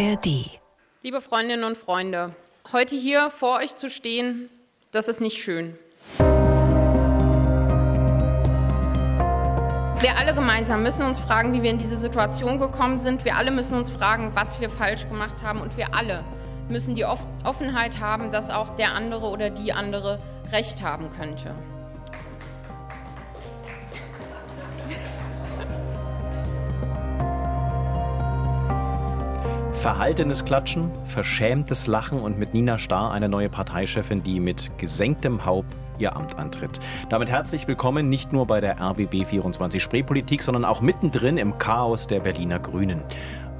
ARD. Liebe Freundinnen und Freunde, heute hier vor euch zu stehen, das ist nicht schön. Wir alle gemeinsam müssen uns fragen, wie wir in diese Situation gekommen sind. Wir alle müssen uns fragen, was wir falsch gemacht haben. Und wir alle müssen die Offenheit haben, dass auch der andere oder die andere Recht haben könnte. Verhaltenes Klatschen, verschämtes Lachen und mit Nina Stahr eine neue Parteichefin, die mit gesenktem Haupt ihr Amt antritt. Damit herzlich willkommen nicht nur bei der rbb24 Spreepolitik, sondern auch mittendrin im Chaos der Berliner Grünen.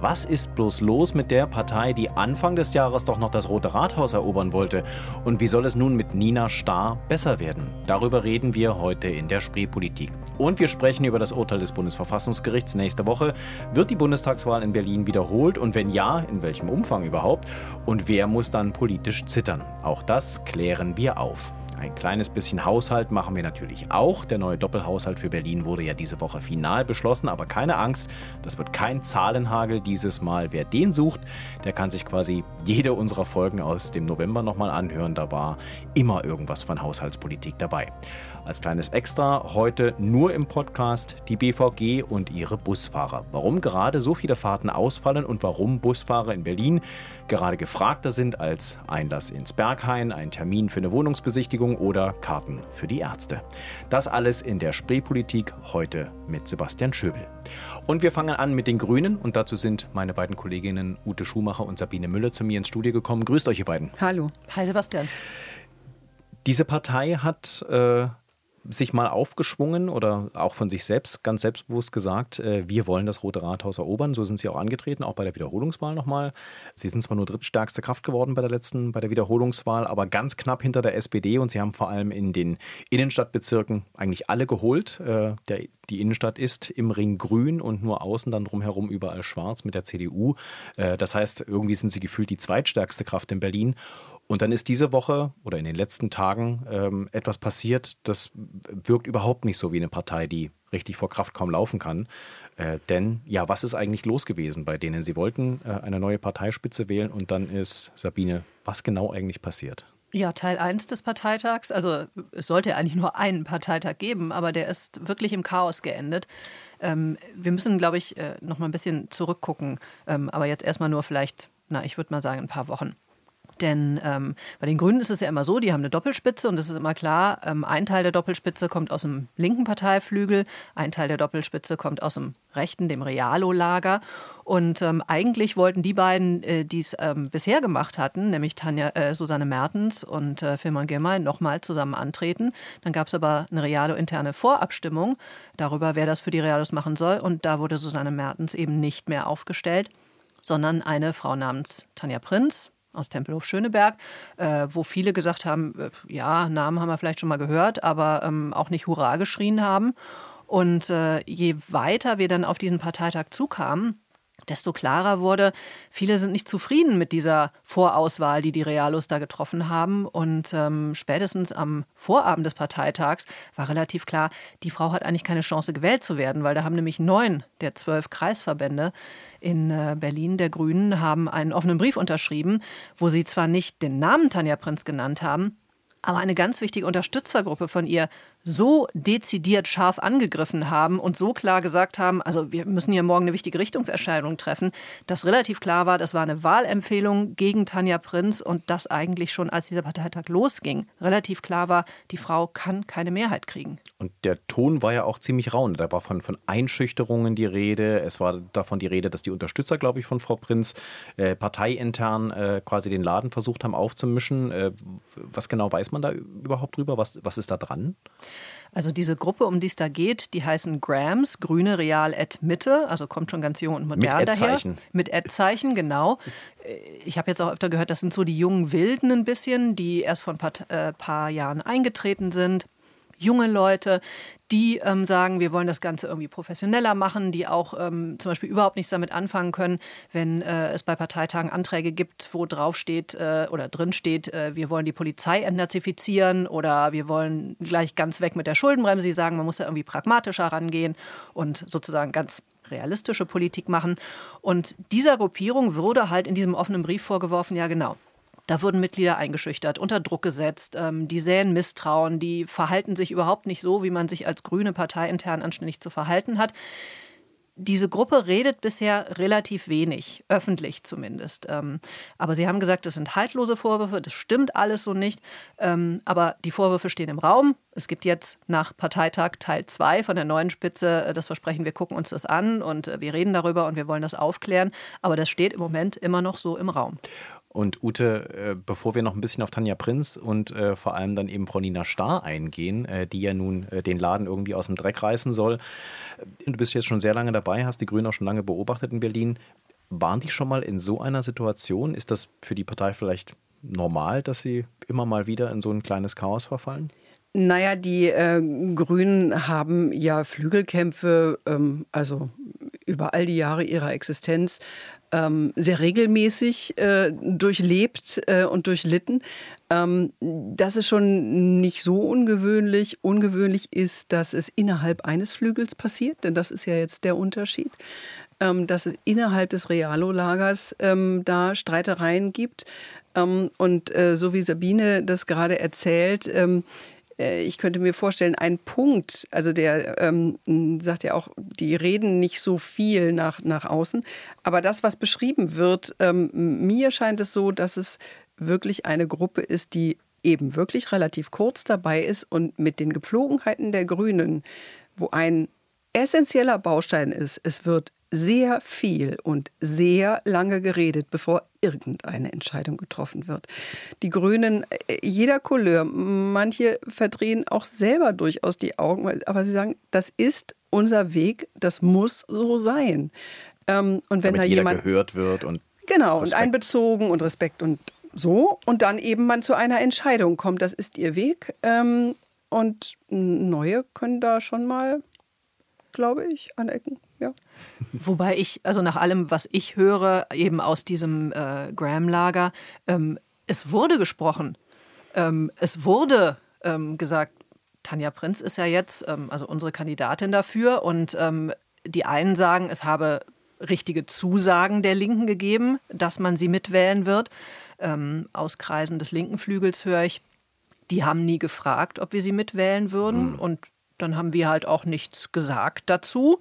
Was ist bloß los mit der Partei, die Anfang des Jahres doch noch das Rote Rathaus erobern wollte? Und wie soll es nun mit Nina Stahr besser werden? Darüber reden wir heute in der Spreepolitik. Und wir sprechen über das Urteil des Bundesverfassungsgerichts nächste Woche. Wird die Bundestagswahl in Berlin wiederholt? Und wenn ja, in welchem Umfang überhaupt? Und wer muss dann politisch zittern? Auch das klären wir auf. Ein kleines bisschen Haushalt machen wir natürlich auch. Der neue Doppelhaushalt für Berlin wurde ja diese Woche final beschlossen. Aber keine Angst, das wird kein Zahlenhagel dieses Mal. Wer den sucht, der kann sich quasi jede unserer Folgen aus dem November nochmal anhören. Da war immer irgendwas von Haushaltspolitik dabei. Als kleines Extra heute nur im Podcast die BVG und ihre Busfahrer. Warum gerade so viele Fahrten ausfallen und warum Busfahrer in Berlin gerade gefragter sind als Einlass ins Berghain, ein Termin für eine Wohnungsbesichtigung oder Karten für die Ärzte. Das alles in der Spreepolitik heute mit Sebastian Schöbel. Und wir fangen an mit den Grünen und dazu sind meine beiden Kolleginnen Ute Schumacher und Sabine Müller zu mir ins Studio gekommen. Grüßt euch, ihr beiden. Hallo. Hi, Sebastian. Diese Partei hat sich mal aufgeschwungen oder auch von sich selbst ganz selbstbewusst gesagt, wir wollen das Rote Rathaus erobern. So sind sie auch angetreten, auch bei der Wiederholungswahl nochmal. Sie sind zwar nur drittstärkste Kraft geworden bei der Wiederholungswahl, aber ganz knapp hinter der SPD und sie haben vor allem in den Innenstadtbezirken eigentlich alle geholt. Die Innenstadt ist im Ring grün und nur außen dann drumherum überall schwarz mit der CDU. Das heißt, irgendwie sind sie gefühlt die zweitstärkste Kraft in Berlin. Und dann ist diese Woche oder in den letzten Tagen etwas passiert, das wirkt überhaupt nicht so wie eine Partei, die richtig vor Kraft kaum laufen kann. Denn ja, was ist eigentlich los gewesen bei denen? Sie wollten eine neue Parteispitze wählen und dann ist, Sabine, was genau eigentlich passiert? Ja, Teil 1 des Parteitags. Also es sollte ja eigentlich nur einen Parteitag geben, aber der ist wirklich im Chaos geendet. Wir müssen, glaube ich, noch mal ein bisschen zurückgucken. Aber jetzt erstmal nur vielleicht, ich würde mal sagen, ein paar Wochen. Denn bei den Grünen ist es ja immer so, die haben eine Doppelspitze und es ist immer klar, ein Teil der Doppelspitze kommt aus dem linken Parteiflügel, ein Teil der Doppelspitze kommt aus dem rechten, dem Realo-Lager. Und eigentlich wollten die beiden, die es bisher gemacht hatten, nämlich Susanne Mertens und Filmon Ghirmai, nochmal zusammen antreten. Dann gab es aber eine Realo-interne Vorabstimmung darüber, wer das für die Realos machen soll. Und da wurde Susanne Mertens eben nicht mehr aufgestellt, sondern eine Frau namens Tanja Prinz aus Tempelhof-Schöneberg, wo viele gesagt haben, ja, Namen haben wir vielleicht schon mal gehört, aber auch nicht Hurra geschrien haben. Und je weiter wir dann auf diesen Parteitag zukamen, desto klarer wurde, viele sind nicht zufrieden mit dieser Vorauswahl, die die Realos da getroffen haben. Und spätestens am Vorabend des Parteitags war relativ klar, die Frau hat eigentlich keine Chance, gewählt zu werden, weil da haben nämlich 9 der 12 Kreisverbände in Berlin der Grünen haben einen offenen Brief unterschrieben, wo sie zwar nicht den Namen Tanja Prinz genannt haben, aber eine ganz wichtige Unterstützergruppe von ihr so dezidiert scharf angegriffen haben und so klar gesagt haben, also wir müssen hier morgen eine wichtige Richtungsentscheidung treffen, dass relativ klar war, das war eine Wahlempfehlung gegen Tanja Prinz und das eigentlich schon, als dieser Parteitag losging, relativ klar war, die Frau kann keine Mehrheit kriegen. Und der Ton war ja auch ziemlich rau. Da war von Einschüchterungen die Rede. Es war davon die Rede, dass die Unterstützer, glaube ich, von Frau Prinz parteiintern quasi den Laden versucht haben aufzumischen. Was genau weiß man da überhaupt drüber? Was ist da dran? Also diese Gruppe, um die es da geht, die heißen Grams, Grüne, Real, Mitte, also kommt schon ganz jung und modern daher. Mit Ad-Zeichen. Mit Ad-Zeichen, genau. Ich habe jetzt auch öfter gehört, das sind so die jungen Wilden ein bisschen, die erst vor ein paar Jahren eingetreten sind. Junge Leute, die sagen, wir wollen das Ganze irgendwie professioneller machen, die auch zum Beispiel überhaupt nichts damit anfangen können, wenn es bei Parteitagen Anträge gibt, wo drauf steht oder drin steht, wir wollen die Polizei entnazifizieren oder wir wollen gleich ganz weg mit der Schuldenbremse. Sie sagen, man muss da irgendwie pragmatischer rangehen und sozusagen ganz realistische Politik machen. Und dieser Gruppierung würde halt in diesem offenen Brief vorgeworfen, ja genau, da wurden Mitglieder eingeschüchtert, unter Druck gesetzt, die säen Misstrauen, die verhalten sich überhaupt nicht so, wie man sich als grüne Partei intern anständig zu verhalten hat. Diese Gruppe redet bisher relativ wenig, öffentlich zumindest. Aber sie haben gesagt, das sind haltlose Vorwürfe, das stimmt alles so nicht. Aber die Vorwürfe stehen im Raum. Es gibt jetzt nach Parteitag Teil 2 von der neuen Spitze das Versprechen, wir gucken uns das an und wir reden darüber und wir wollen das aufklären. Aber das steht im Moment immer noch so im Raum. Und Ute, bevor wir noch ein bisschen auf Tanja Prinz und vor allem dann eben Frau Nina Stahr eingehen, die ja nun den Laden irgendwie aus dem Dreck reißen soll. Du bist jetzt schon sehr lange dabei, hast die Grünen auch schon lange beobachtet in Berlin. Waren die schon mal in so einer Situation? Ist das für die Partei vielleicht normal, dass sie immer mal wieder in so ein kleines Chaos verfallen? Naja, die Grünen haben ja Flügelkämpfe, also über all die Jahre ihrer Existenz, sehr regelmäßig durchlebt und durchlitten. Dass es schon nicht so ungewöhnlich. Ungewöhnlich ist, dass es innerhalb eines Flügels passiert, denn das ist ja jetzt der Unterschied, dass es innerhalb des Realo-Lagers da Streitereien gibt. Und so wie Sabine das gerade erzählt, ich könnte mir vorstellen, ein Punkt, also der sagt ja auch, die reden nicht so viel nach außen, aber das, was beschrieben wird, mir scheint es so, dass es wirklich eine Gruppe ist, die eben wirklich relativ kurz dabei ist und mit den Gepflogenheiten der Grünen, wo ein essentieller Baustein ist, es wird sehr viel und sehr lange geredet, bevor irgendeine Entscheidung getroffen wird. Die Grünen, jeder Couleur, manche verdrehen auch selber durchaus die Augen, aber sie sagen, das ist unser Weg, das muss so sein. Und wenn damit da jemand gehört wird und genau, Respekt. Und einbezogen und Respekt und so. Und dann eben man zu einer Entscheidung kommt, das ist ihr Weg. Und Neue können da schon mal, glaube ich, anecken. Ja. Wobei ich, also nach allem, was ich höre, eben aus diesem Graham-Lager, es wurde gesprochen. Es wurde gesagt, Tanja Prinz ist ja jetzt also unsere Kandidatin dafür. Und die einen sagen, es habe richtige Zusagen der Linken gegeben, dass man sie mitwählen wird. Aus Kreisen des linken Flügels höre ich, die haben nie gefragt, ob wir sie mitwählen würden. Und dann haben wir halt auch nichts gesagt dazu.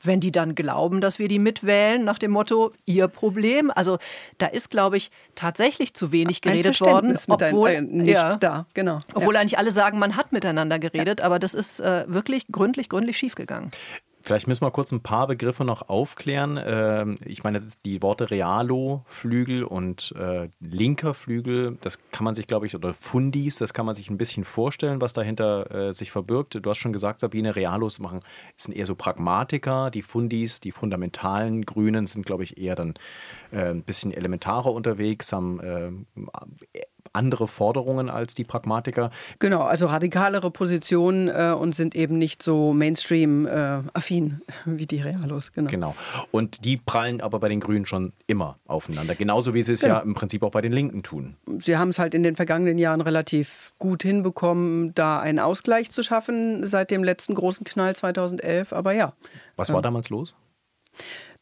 Wenn die dann glauben, dass wir die mitwählen, nach dem Motto, ihr Problem. Also da ist, glaube ich, tatsächlich zu wenig geredet worden. Obwohl nicht da, genau. Obwohl eigentlich alle sagen, man hat miteinander geredet, aber das ist wirklich gründlich schiefgegangen. Vielleicht müssen wir kurz ein paar Begriffe noch aufklären. Ich meine, die Worte Realo-Flügel und linker Flügel, das kann man sich, glaube ich, oder Fundis, das kann man sich ein bisschen vorstellen, was dahinter sich verbirgt. Du hast schon gesagt, Sabine, Realos sind eher so Pragmatiker. Die Fundis, die fundamentalen Grünen sind, glaube ich, eher dann ein bisschen elementarer unterwegs, haben andere Forderungen als die Pragmatiker. Genau, also radikalere Positionen und sind eben nicht so Mainstream-affin wie die Realos. Genau. Und die prallen aber bei den Grünen schon immer aufeinander. Genauso wie sie es ja im Prinzip auch bei den Linken tun. Sie haben es halt in den vergangenen Jahren relativ gut hinbekommen, da einen Ausgleich zu schaffen seit dem letzten großen Knall 2011. Aber ja. Was war damals los?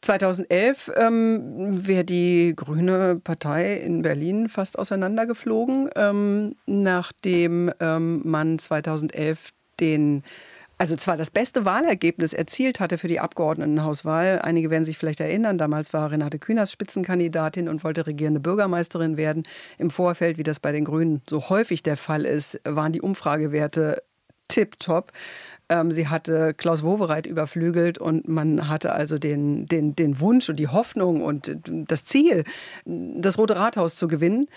2011 wäre die Grüne Partei in Berlin fast auseinandergeflogen, nachdem man 2011 also zwar das beste Wahlergebnis erzielt hatte für die Abgeordnetenhauswahl. Einige werden sich vielleicht erinnern, damals war Renate Künast Spitzenkandidatin und wollte regierende Bürgermeisterin werden. Im Vorfeld, wie das bei den Grünen so häufig der Fall ist, waren die Umfragewerte tipptopp. Sie hatte Klaus Wowereit überflügelt und man hatte also den Wunsch und die Hoffnung und das Ziel, das Rote Rathaus zu gewinnen.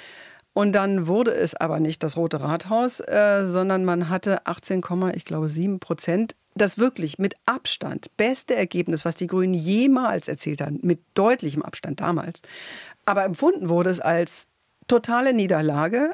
Und dann wurde es aber nicht das Rote Rathaus, sondern man hatte 18,7%. Das wirklich mit Abstand beste Ergebnis, was die Grünen jemals erzielt haben, mit deutlichem Abstand damals. Aber empfunden wurde es als totale Niederlage.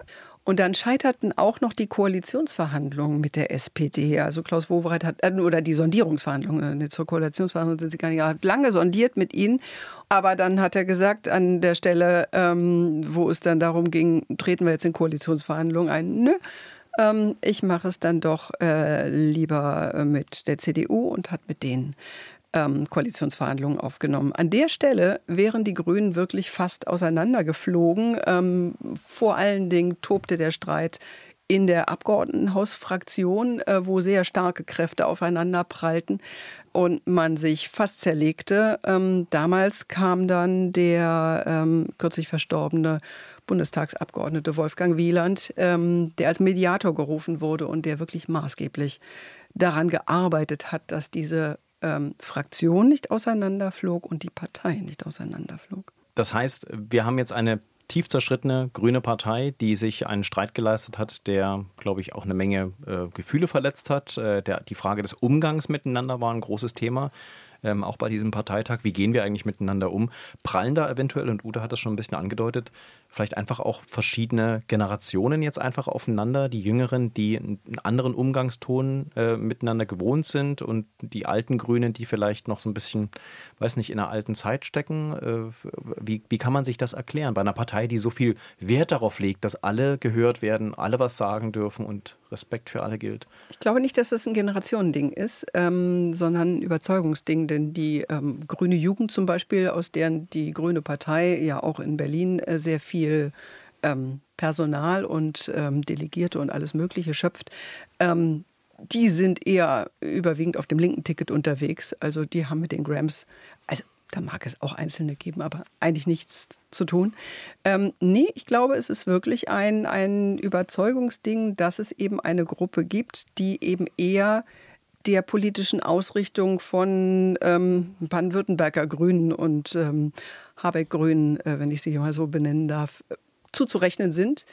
Und dann scheiterten auch noch die Koalitionsverhandlungen mit der SPD. Also Klaus Wowereit hat, oder die Sondierungsverhandlungen, zur Koalitionsverhandlung sind sie gar nicht, hat lange sondiert mit ihnen. Aber dann hat er gesagt, an der Stelle, wo es dann darum ging, treten wir jetzt in Koalitionsverhandlungen ein, nö. Ich mache es dann doch lieber mit der CDU und hat mit denen Koalitionsverhandlungen aufgenommen. An der Stelle wären die Grünen wirklich fast auseinandergeflogen. Vor allen Dingen tobte der Streit in der Abgeordnetenhausfraktion, wo sehr starke Kräfte aufeinander prallten und man sich fast zerlegte. Damals kam dann der kürzlich verstorbene Bundestagsabgeordnete Wolfgang Wieland, der als Mediator gerufen wurde und der wirklich maßgeblich daran gearbeitet hat, dass diese Fraktion nicht auseinanderflog und die Partei nicht auseinanderflog. Das heißt, wir haben jetzt eine tief zerstrittene grüne Partei, die sich einen Streit geleistet hat, der, glaube ich, auch eine Menge Gefühle verletzt hat. Die Frage des Umgangs miteinander war ein großes Thema, auch bei diesem Parteitag. Wie gehen wir eigentlich miteinander um? Prallen da eventuell, und Ute hat das schon ein bisschen angedeutet, vielleicht einfach auch verschiedene Generationen jetzt einfach aufeinander. Die Jüngeren, die einen anderen Umgangston miteinander gewohnt sind, und die alten Grünen, die vielleicht noch so ein bisschen, weiß nicht, in der alten Zeit stecken. Wie kann man sich das erklären bei einer Partei, die so viel Wert darauf legt, dass alle gehört werden, alle was sagen dürfen und Respekt für alle gilt? Ich glaube nicht, dass das ein Generationending ist, sondern ein Überzeugungsding. Denn die grüne Jugend zum Beispiel, aus deren die Grüne Partei ja auch in Berlin sehr viel Personal und Delegierte und alles Mögliche schöpft, die sind eher überwiegend auf dem linken Ticket unterwegs. Also die haben mit den Grams, also da mag es auch Einzelne geben, aber eigentlich nichts zu tun. Nee, ich glaube, es ist wirklich ein Überzeugungsding, dass es eben eine Gruppe gibt, die eben eher der politischen Ausrichtung von Baden-Württemberger Grünen und Habeck-Grünen, wenn ich sie mal so benennen darf, zuzurechnen sind.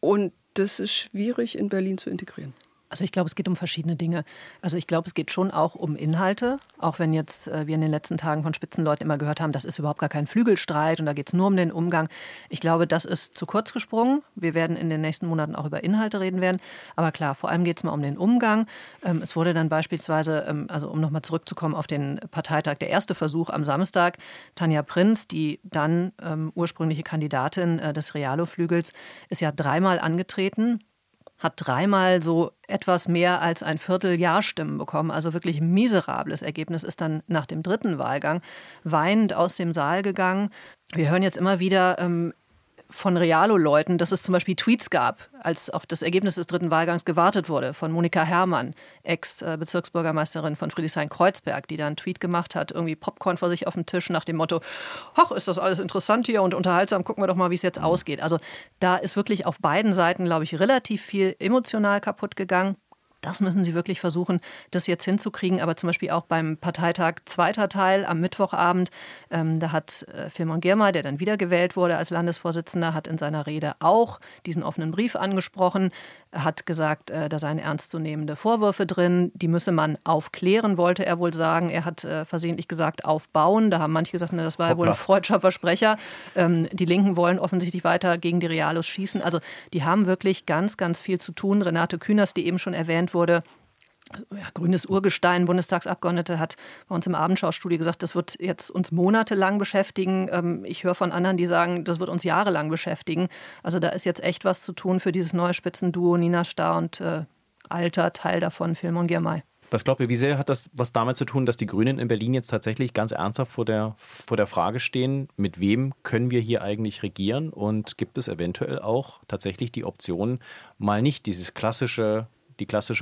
Und das ist schwierig in Berlin zu integrieren. Also ich glaube, es geht um verschiedene Dinge. Also ich glaube, es geht schon auch um Inhalte, auch wenn jetzt wir in den letzten Tagen von Spitzenleuten immer gehört haben, das ist überhaupt gar kein Flügelstreit und da geht es nur um den Umgang. Ich glaube, das ist zu kurz gesprungen. Wir werden in den nächsten Monaten auch über Inhalte reden werden. Aber klar, vor allem geht es mal um den Umgang. Es wurde dann beispielsweise, also um nochmal zurückzukommen auf den Parteitag, der erste Versuch am Samstag, Tanja Prinz, die dann ursprüngliche Kandidatin des Realo-Flügels, ist ja dreimal angetreten, hat dreimal so etwas mehr als ein Viertel Ja-Stimmen bekommen. Also wirklich ein miserables Ergebnis, ist dann nach dem dritten Wahlgang weinend aus dem Saal gegangen. Wir hören jetzt immer wieder von Realo-Leuten, dass es zum Beispiel Tweets gab, als auf das Ergebnis des dritten Wahlgangs gewartet wurde, von Monika Herrmann, Ex-Bezirksbürgermeisterin von Friedrichshain-Kreuzberg, die da einen Tweet gemacht hat, irgendwie Popcorn vor sich auf dem Tisch nach dem Motto, hoch, ist das alles interessant hier und unterhaltsam, gucken wir doch mal, wie es jetzt ausgeht. Also da ist wirklich auf beiden Seiten, glaube ich, relativ viel emotional kaputt gegangen. Das müssen sie wirklich versuchen, das jetzt hinzukriegen. Aber zum Beispiel auch beim Parteitag zweiter Teil am Mittwochabend, da hat Filmon Ghirmai, der dann wiedergewählt wurde als Landesvorsitzender, hat in seiner Rede auch diesen offenen Brief angesprochen, hat gesagt, da seien ernstzunehmende Vorwürfe drin, die müsse man aufklären, wollte er wohl sagen. Er hat versehentlich gesagt, aufbauen. Da haben manche gesagt, na, das war ja wohl ein freudscher Versprecher. Die Linken wollen offensichtlich weiter gegen die Realos schießen. Also die haben wirklich ganz, ganz viel zu tun. Renate Künast, die eben schon erwähnt wurde, ja, grünes Urgestein, Bundestagsabgeordnete, hat bei uns im Abendschaustudio gesagt, das wird jetzt uns monatelang beschäftigen. Ich höre von anderen, die sagen, das wird uns jahrelang beschäftigen. Also da ist jetzt echt was zu tun für dieses neue Spitzenduo Nina Stahr und alter Teil davon, Filmon Ghirmai. Was glaubt ihr, wie sehr hat das was damit zu tun, dass die Grünen in Berlin jetzt tatsächlich ganz ernsthaft vor der Frage stehen, mit wem können wir hier eigentlich regieren? Und gibt es eventuell auch tatsächlich die Option, mal nicht die klassische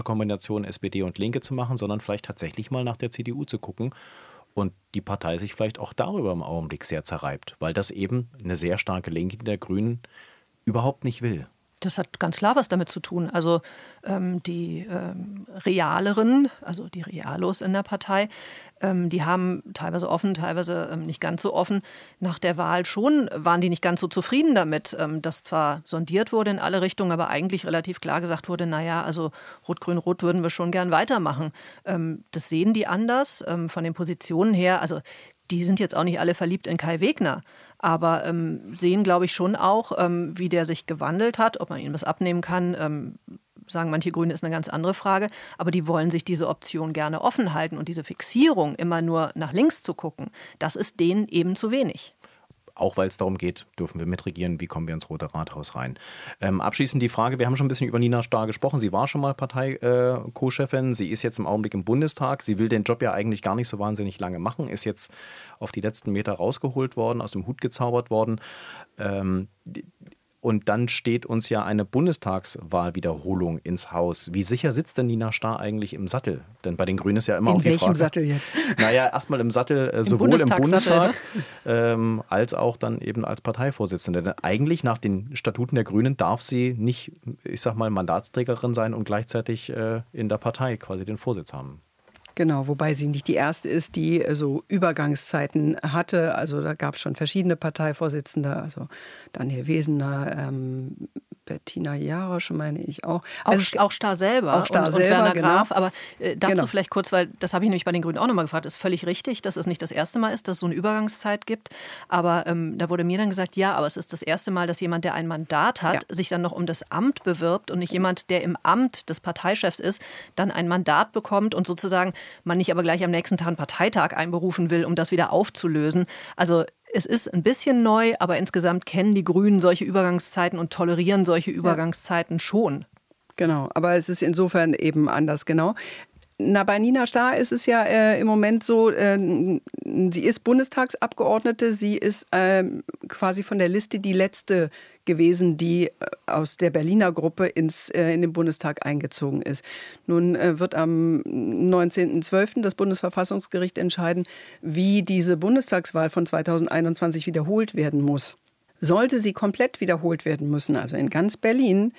Kombination SPD und Linke zu machen, sondern vielleicht tatsächlich mal nach der CDU zu gucken und die Partei sich vielleicht auch darüber im Augenblick sehr zerreibt, weil das eben eine sehr starke Linke der Grünen überhaupt nicht will. Das hat ganz klar was damit zu tun. Also die Realeren, also die Realos in der Partei, die haben teilweise offen, teilweise nicht ganz so offen. Nach der Wahl schon waren die nicht ganz so zufrieden damit, dass zwar sondiert wurde in alle Richtungen, aber eigentlich relativ klar gesagt wurde, naja, also Rot-Grün-Rot würden wir schon gern weitermachen. Das sehen die anders von den Positionen her. Also die sind jetzt auch nicht alle verliebt in Kai Wegner. Aber sehen, glaube ich, schon auch, wie der sich gewandelt hat, ob man ihm das abnehmen kann. Sagen manche Grüne, ist eine ganz andere Frage. Aber die wollen sich diese Option gerne offen halten. Und diese Fixierung, immer nur nach links zu gucken, das ist denen eben zu wenig. auch weil es darum geht, dürfen wir mitregieren, wie kommen wir ins Rote Rathaus rein. Abschließend die Frage, wir haben schon ein bisschen über Nina Stahr gesprochen, sie war schon mal Partei-Co-Chefin, sie ist jetzt im Augenblick im Bundestag, sie will den Job ja eigentlich gar nicht so wahnsinnig lange machen, ist jetzt auf die letzten Meter rausgeholt worden, aus dem Hut gezaubert worden. Und dann steht uns ja eine Bundestagswahlwiederholung ins Haus. Wie sicher sitzt denn Nina Stahr eigentlich im Sattel? Denn bei den Grünen ist ja immer auch die Frage. In welchem Sattel jetzt? Naja, erstmal im Sattel, sowohl im Bundestag als auch dann eben als Parteivorsitzende. Denn eigentlich nach den Statuten der Grünen darf sie nicht, ich sag mal, Mandatsträgerin sein und gleichzeitig in der Partei quasi den Vorsitz haben. Genau, wobei sie nicht die erste ist, die so Übergangszeiten hatte. Also da gab es schon verschiedene Parteivorsitzende, also Daniel Wesener, Bettina Jarasch, meine ich auch. Also auch Stahr selber, und Werner Graf. Genau. Aber dazu vielleicht kurz, weil das habe ich nämlich bei den Grünen auch nochmal gefragt, ist völlig richtig, dass es nicht das erste Mal ist, dass es so eine Übergangszeit gibt. Aber da wurde mir dann gesagt, ja, aber es ist das erste Mal, dass jemand, der ein Mandat hat, sich dann noch um das Amt bewirbt und nicht jemand, der im Amt des Parteichefs ist, dann ein Mandat bekommt und sozusagen man nicht aber gleich am nächsten Tag einen Parteitag einberufen will, um das wieder aufzulösen. Also es ist ein bisschen neu, aber insgesamt kennen die Grünen solche Übergangszeiten und tolerieren solche Übergangszeiten schon. Genau, aber es ist insofern eben anders, genau. Na, bei Nina Stahr ist es ja im Moment so, sie ist Bundestagsabgeordnete, sie ist quasi von der Liste die letzte gewesen, die aus der Berliner Gruppe in den Bundestag eingezogen ist. Nun wird am 19.12. das Bundesverfassungsgericht entscheiden, wie diese Bundestagswahl von 2021 wiederholt werden muss. Sollte sie komplett wiederholt werden müssen, also in ganz Berlin,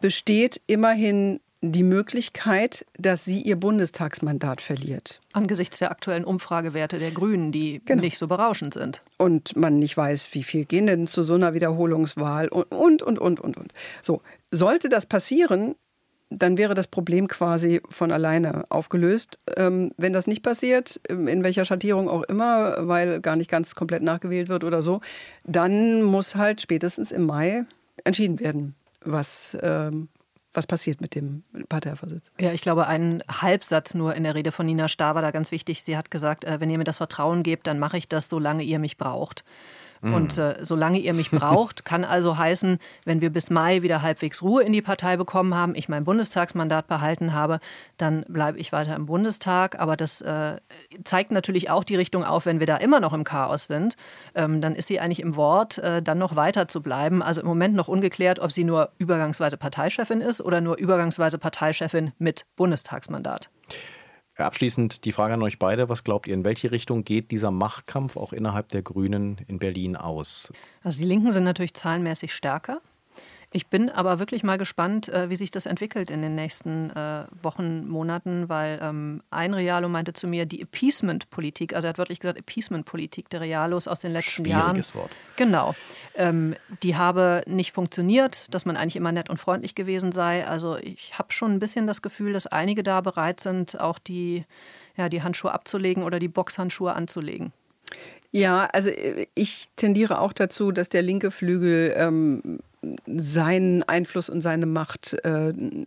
besteht immerhin die Möglichkeit, dass sie ihr Bundestagsmandat verliert. Angesichts der aktuellen Umfragewerte der Grünen, die nicht so berauschend sind. Und man nicht weiß, wie viel gehen denn zu so einer Wiederholungswahl und. So, sollte das passieren, dann wäre das Problem quasi von alleine aufgelöst. Wenn das nicht passiert, in welcher Schattierung auch immer, weil gar nicht ganz komplett nachgewählt wird oder so, dann muss halt spätestens im Mai entschieden werden, was passiert mit dem Parteivorsitz? Ja, ich glaube, ein Halbsatz nur in der Rede von Nina Stahr war da ganz wichtig. Sie hat gesagt, wenn ihr mir das Vertrauen gebt, dann mache ich das, solange ihr mich braucht. Und solange ihr mich braucht, kann also heißen, wenn wir bis Mai wieder halbwegs Ruhe in die Partei bekommen haben, ich mein Bundestagsmandat behalten habe, dann bleibe ich weiter im Bundestag. Aber das zeigt natürlich auch die Richtung auf, wenn wir da immer noch im Chaos sind. Dann ist sie eigentlich im Wort, dann noch weiter zu bleiben. Also im Moment noch ungeklärt, ob sie nur übergangsweise Parteichefin ist oder nur übergangsweise Parteichefin mit Bundestagsmandat. Abschließend die Frage an euch beide, was glaubt ihr, in welche Richtung geht dieser Machtkampf auch innerhalb der Grünen in Berlin aus? Also die Linken sind natürlich zahlenmäßig stärker. Ich bin aber wirklich mal gespannt, wie sich das entwickelt in den nächsten Wochen, Monaten, weil ein Realo meinte zu mir, die Appeasement-Politik, also er hat wörtlich gesagt Appeasement-Politik der Realos aus den letzten Jahren. Schwieriges Wort. Genau. Die habe nicht funktioniert, dass man eigentlich immer nett und freundlich gewesen sei. Also ich habe schon ein bisschen das Gefühl, dass einige da bereit sind, auch die Handschuhe abzulegen oder die Boxhandschuhe anzulegen. Ja, also ich tendiere auch dazu, dass der linke Flügel seinen Einfluss und seine Macht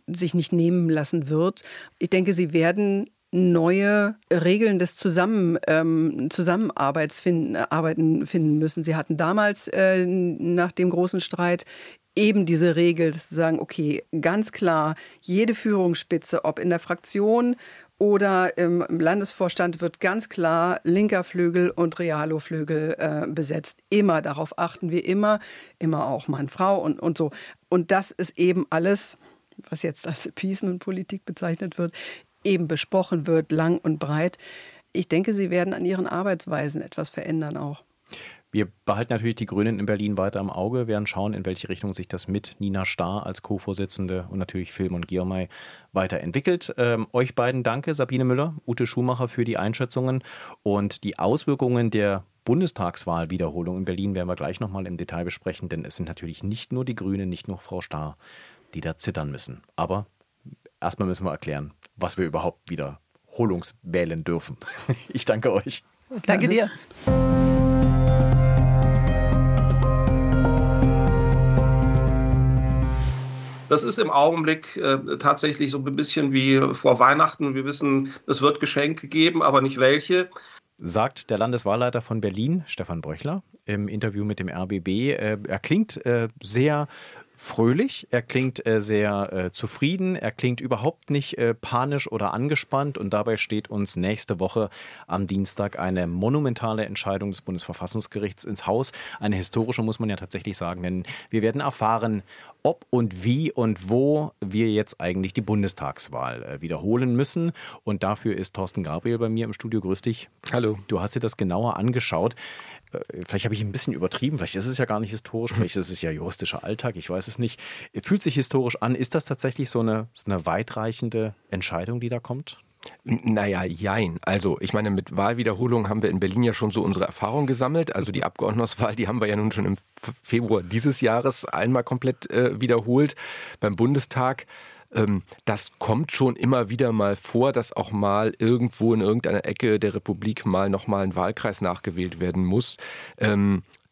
sich nicht nehmen lassen wird. Ich denke, sie werden neue Regeln des Zusammenarbeits finden müssen. Sie hatten damals nach dem großen Streit eben diese Regel, dass zu sagen, okay, ganz klar, jede Führungsspitze, ob in der Fraktion oder im Landesvorstand, wird ganz klar linker Flügel und Realo-Flügel besetzt. Immer, darauf achten wir immer auch Mann, Frau und so. Und das ist eben alles, was jetzt als Appeasement-Politik bezeichnet wird, eben besprochen wird, lang und breit. Ich denke, sie werden an ihren Arbeitsweisen etwas verändern auch. Wir behalten natürlich die Grünen in Berlin weiter im Auge, werden schauen, in welche Richtung sich das mit Nina Stahr als Co-Vorsitzende und natürlich Filmon Ghirmai weiterentwickelt. Euch beiden danke, Sabine Müller, Ute Schumacher, für die Einschätzungen und die Auswirkungen der Bundestagswahlwiederholung in Berlin werden wir gleich nochmal im Detail besprechen, denn es sind natürlich nicht nur die Grünen, nicht nur Frau Stahr, die da zittern müssen. Aber erstmal müssen wir erklären, was wir überhaupt wiederholungswählen dürfen. Ich danke euch. Danke dir. Das ist im Augenblick tatsächlich so ein bisschen wie vor Weihnachten. Wir wissen, es wird Geschenke geben, aber nicht welche. sagt der Landeswahlleiter von Berlin, Stefan Bröchler, im Interview mit dem rbb. Er klingt sehr fröhlich, er klingt sehr zufrieden, er klingt überhaupt nicht panisch oder angespannt, und dabei steht uns nächste Woche am Dienstag eine monumentale Entscheidung des Bundesverfassungsgerichts ins Haus. Eine historische, muss man ja tatsächlich sagen, denn wir werden erfahren, ob und wie und wo wir jetzt eigentlich die Bundestagswahl wiederholen müssen. Und dafür ist Thorsten Gabriel bei mir im Studio. Grüß dich. Hallo. Du hast dir das genauer angeschaut. Vielleicht habe ich ein bisschen übertrieben, vielleicht ist es ja gar nicht historisch, vielleicht ist es ja juristischer Alltag, ich weiß es nicht. Fühlt sich historisch an. Ist das tatsächlich so eine weitreichende Entscheidung, die da kommt? Naja, jein. Also ich meine, mit Wahlwiederholung haben wir in Berlin ja schon so unsere Erfahrung gesammelt. Also die Abgeordnetenhauswahl, die haben wir ja nun schon im Februar dieses Jahres einmal komplett wiederholt beim Bundestag. Das kommt schon immer wieder mal vor, dass auch mal irgendwo in irgendeiner Ecke der Republik mal nochmal ein Wahlkreis nachgewählt werden muss.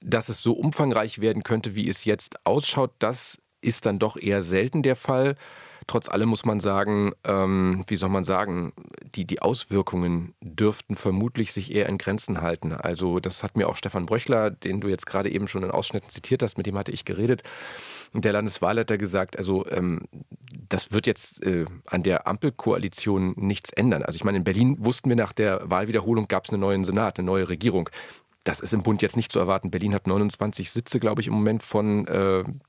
Dass es so umfangreich werden könnte, wie es jetzt ausschaut, das ist dann doch eher selten der Fall. Trotz allem muss man sagen, die Auswirkungen dürften vermutlich sich eher in Grenzen halten. Also das hat mir auch Stefan Bröchler, den du jetzt gerade eben schon in Ausschnitten zitiert hast, mit dem hatte ich geredet, und der Landeswahlleiter gesagt, das wird jetzt an der Ampelkoalition nichts ändern. Also ich meine, in Berlin wussten wir, nach der Wahlwiederholung gab es einen neuen Senat, eine neue Regierung. Das ist im Bund jetzt nicht zu erwarten. Berlin hat 29 Sitze, glaube ich, im Moment von...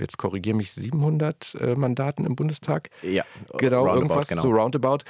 jetzt korrigiere mich, 700 Mandaten im Bundestag. Ja, genau, roundabout, irgendwas, genau. So roundabout.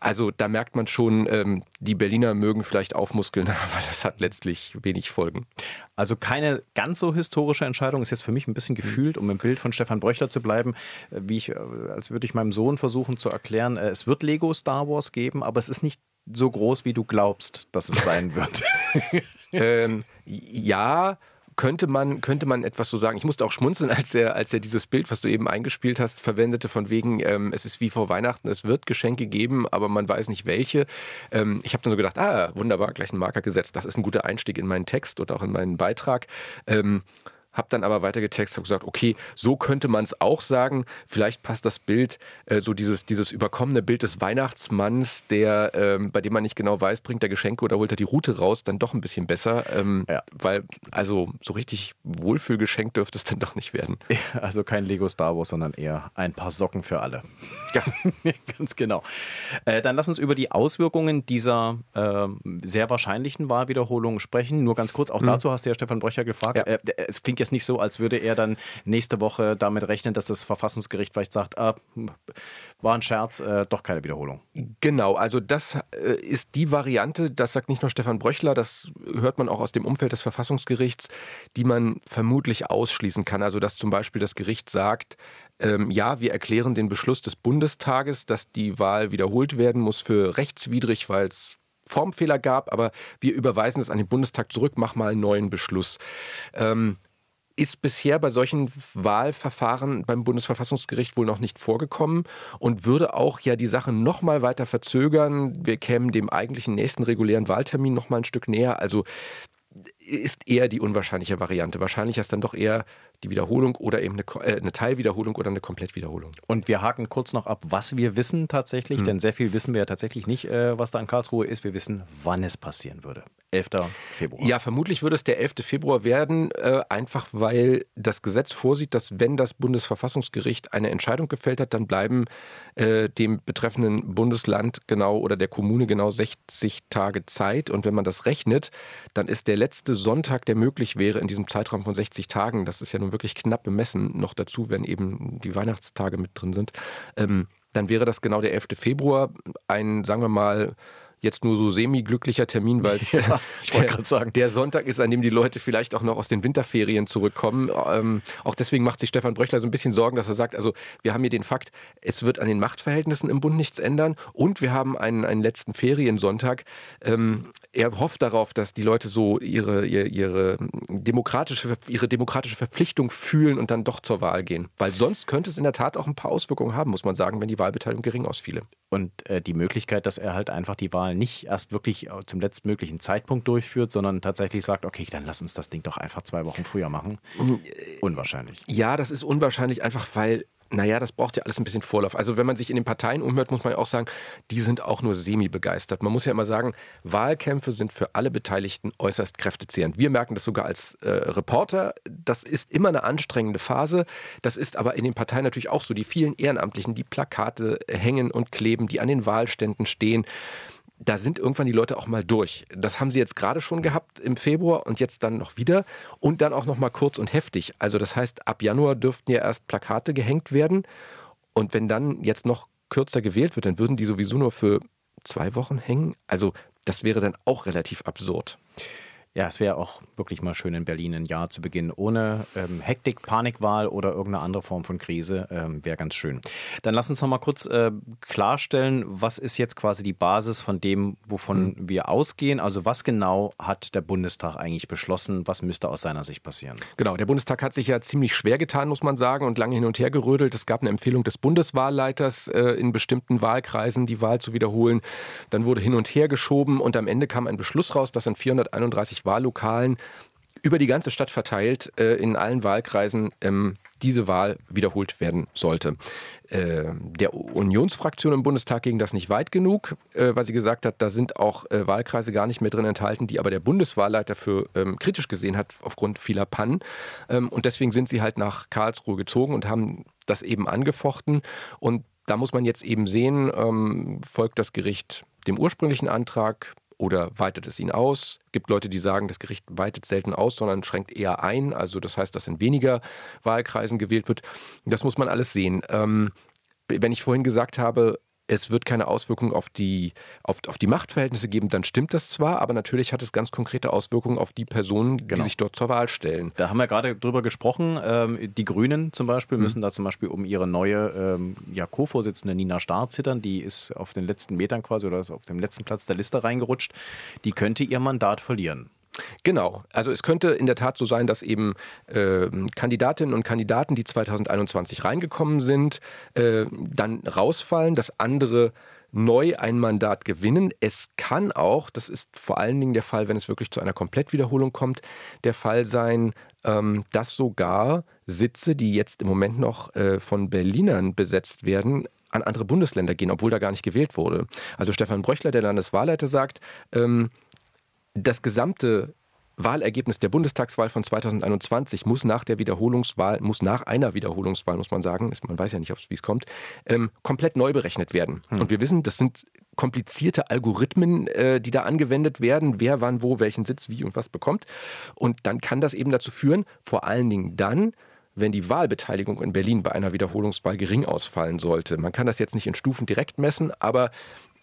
Also da merkt man schon, die Berliner mögen vielleicht aufmuskeln, aber das hat letztlich wenig Folgen. Also keine ganz so historische Entscheidung, ist jetzt für mich ein bisschen gefühlt, um im Bild von Stefan Bröchler zu bleiben, als würde ich meinem Sohn versuchen zu erklären, es wird Lego Star Wars geben, aber es ist nicht so groß, wie du glaubst, dass es sein wird. Ja, könnte man etwas so sagen. Ich musste auch schmunzeln, als er dieses Bild, was du eben eingespielt hast, verwendete, von wegen, es ist wie vor Weihnachten, es wird Geschenke geben, aber man weiß nicht welche. Ich habe dann so gedacht, wunderbar, gleich einen Marker gesetzt, das ist ein guter Einstieg in meinen Text oder auch in meinen Beitrag. Hab dann aber weiter getextet und gesagt, okay, so könnte man es auch sagen. Vielleicht passt das Bild, so dieses überkommene Bild des Weihnachtsmanns, der, bei dem man nicht genau weiß, bringt er Geschenke oder holt er die Rute raus, dann doch ein bisschen besser. Ja. Weil, also so richtig Wohlfühlgeschenk dürfte es dann doch nicht werden. Also kein Lego Star Wars, sondern eher ein paar Socken für alle. Ja, ganz genau. Dann lass uns über die Auswirkungen dieser sehr wahrscheinlichen Wahlwiederholung sprechen. Nur ganz kurz, auch dazu hast du ja Stefan Bröchler gefragt. Ja. Es klingt jetzt nicht so, als würde er dann nächste Woche damit rechnen, dass das Verfassungsgericht vielleicht sagt, war ein Scherz, doch keine Wiederholung. Genau, also das ist die Variante, das sagt nicht nur Stefan Bröchler, das hört man auch aus dem Umfeld des Verfassungsgerichts, die man vermutlich ausschließen kann. Also dass zum Beispiel das Gericht sagt, ja, wir erklären den Beschluss des Bundestages, dass die Wahl wiederholt werden muss, für rechtswidrig, weil es Formfehler gab, aber wir überweisen es an den Bundestag zurück, mach mal einen neuen Beschluss. Ist bisher bei solchen Wahlverfahren beim Bundesverfassungsgericht wohl noch nicht vorgekommen und würde auch ja die Sache noch mal weiter verzögern. Wir kämen dem eigentlichen nächsten regulären Wahltermin noch mal ein Stück näher. Also ist eher die unwahrscheinliche Variante. Wahrscheinlicher ist dann doch eher die Wiederholung oder eben eine Teilwiederholung oder eine Komplettwiederholung. Und wir haken kurz noch ab, was wir wissen tatsächlich, denn sehr viel wissen wir ja tatsächlich nicht, was da in Karlsruhe ist. Wir wissen, wann es passieren würde. 11. Februar. Ja, vermutlich würde es der 11. Februar werden, einfach weil das Gesetz vorsieht, dass wenn das Bundesverfassungsgericht eine Entscheidung gefällt hat, dann bleiben dem betreffenden Bundesland genau oder der Kommune genau 60 Tage Zeit. Und wenn man das rechnet, dann ist der letzte Sonntag, der möglich wäre in diesem Zeitraum von 60 Tagen, das ist ja nun wirklich knapp bemessen, noch dazu, wenn eben die Weihnachtstage mit drin sind, dann wäre das genau der 11. Februar, ein, sagen wir mal, jetzt nur so semi-glücklicher Termin, weil der Sonntag ist, an dem die Leute vielleicht auch noch aus den Winterferien zurückkommen. Auch deswegen macht sich Stefan Bröchler so ein bisschen Sorgen, dass er sagt, also wir haben hier den Fakt, es wird an den Machtverhältnissen im Bund nichts ändern und wir haben einen letzten Feriensonntag. Er hofft darauf, dass die Leute so ihre demokratische Verpflichtung fühlen und dann doch zur Wahl gehen. Weil sonst könnte es in der Tat auch ein paar Auswirkungen haben, muss man sagen, wenn die Wahlbeteiligung gering ausfiele. Und die Möglichkeit, dass er halt einfach die Wahl nicht erst wirklich zum letztmöglichen Zeitpunkt durchführt, sondern tatsächlich sagt, okay, dann lass uns das Ding doch einfach 2 Wochen früher machen. Unwahrscheinlich. Ja, das ist unwahrscheinlich, einfach weil Naja, das braucht ja alles ein bisschen Vorlauf. Also wenn man sich in den Parteien umhört, muss man ja auch sagen, die sind auch nur semi-begeistert. Man muss ja immer sagen, Wahlkämpfe sind für alle Beteiligten äußerst kräftezehrend. Wir merken das sogar als Reporter. Das ist immer eine anstrengende Phase. Das ist aber in den Parteien natürlich auch so. Die vielen Ehrenamtlichen, die Plakate hängen und kleben, die an den Wahlständen stehen. Da sind irgendwann die Leute auch mal durch. Das haben sie jetzt gerade schon gehabt im Februar und jetzt dann noch wieder und dann auch noch mal kurz und heftig. Also das heißt, ab Januar dürften ja erst Plakate gehängt werden und wenn dann jetzt noch kürzer gewählt wird, dann würden die sowieso nur für 2 Wochen hängen. Also das wäre dann auch relativ absurd. Ja, es wäre auch wirklich mal schön in Berlin ein Jahr zu beginnen. Ohne Hektik, Panikwahl oder irgendeine andere Form von Krise wäre ganz schön. Dann lass uns noch mal kurz klarstellen, was ist jetzt quasi die Basis von dem, wovon wir ausgehen? Also was genau hat der Bundestag eigentlich beschlossen? Was müsste aus seiner Sicht passieren? Genau, der Bundestag hat sich ja ziemlich schwer getan, muss man sagen, und lange hin und her gerödelt. Es gab eine Empfehlung des Bundeswahlleiters, in bestimmten Wahlkreisen die Wahl zu wiederholen. Dann wurde hin und her geschoben und am Ende kam ein Beschluss raus, dass in 431 Wahllokalen über die ganze Stadt verteilt, in allen Wahlkreisen diese Wahl wiederholt werden sollte. Der Unionsfraktion im Bundestag ging das nicht weit genug, weil sie gesagt hat, da sind auch Wahlkreise gar nicht mehr drin enthalten, die aber der Bundeswahlleiter für kritisch gesehen hat aufgrund vieler Pannen. Und deswegen sind sie halt nach Karlsruhe gezogen und haben das eben angefochten. Und da muss man jetzt eben sehen, folgt das Gericht dem ursprünglichen Antrag oder weitet es ihn aus? Es gibt Leute, die sagen, das Gericht weitet selten aus, sondern schränkt eher ein. Also das heißt, dass in weniger Wahlkreisen gewählt wird. Das muss man alles sehen. Wenn ich vorhin gesagt habe, es wird keine Auswirkungen auf die Machtverhältnisse geben, dann stimmt das zwar, aber natürlich hat es ganz konkrete Auswirkungen auf die Personen, die sich dort zur Wahl stellen. Da haben wir gerade drüber gesprochen. Die Grünen zum Beispiel müssen da zum Beispiel um ihre neue Co-Vorsitzende Nina Stahr zittern. Die ist auf den letzten Metern quasi oder ist auf dem letzten Platz der Liste reingerutscht. Die könnte ihr Mandat verlieren. Genau, also es könnte in der Tat so sein, dass eben Kandidatinnen und Kandidaten, die 2021 reingekommen sind, dann rausfallen, dass andere neu ein Mandat gewinnen. Es kann auch, das ist vor allen Dingen der Fall, wenn es wirklich zu einer Komplettwiederholung kommt, der Fall sein, dass sogar Sitze, die jetzt im Moment noch von Berlinern besetzt werden, an andere Bundesländer gehen, obwohl da gar nicht gewählt wurde. Also Stefan Bröchler, der Landeswahlleiter, sagt, das gesamte Wahlergebnis der Bundestagswahl von 2021 muss nach einer Wiederholungswahl, muss man sagen, man weiß ja nicht, wie es kommt, komplett neu berechnet werden. Und wir wissen, das sind komplizierte Algorithmen, die da angewendet werden, wer wann wo welchen Sitz wie und was bekommt. Und dann kann das eben dazu führen, vor allen Dingen dann, wenn die Wahlbeteiligung in Berlin bei einer Wiederholungswahl gering ausfallen sollte. Man kann das jetzt nicht in Stufen direkt messen, aber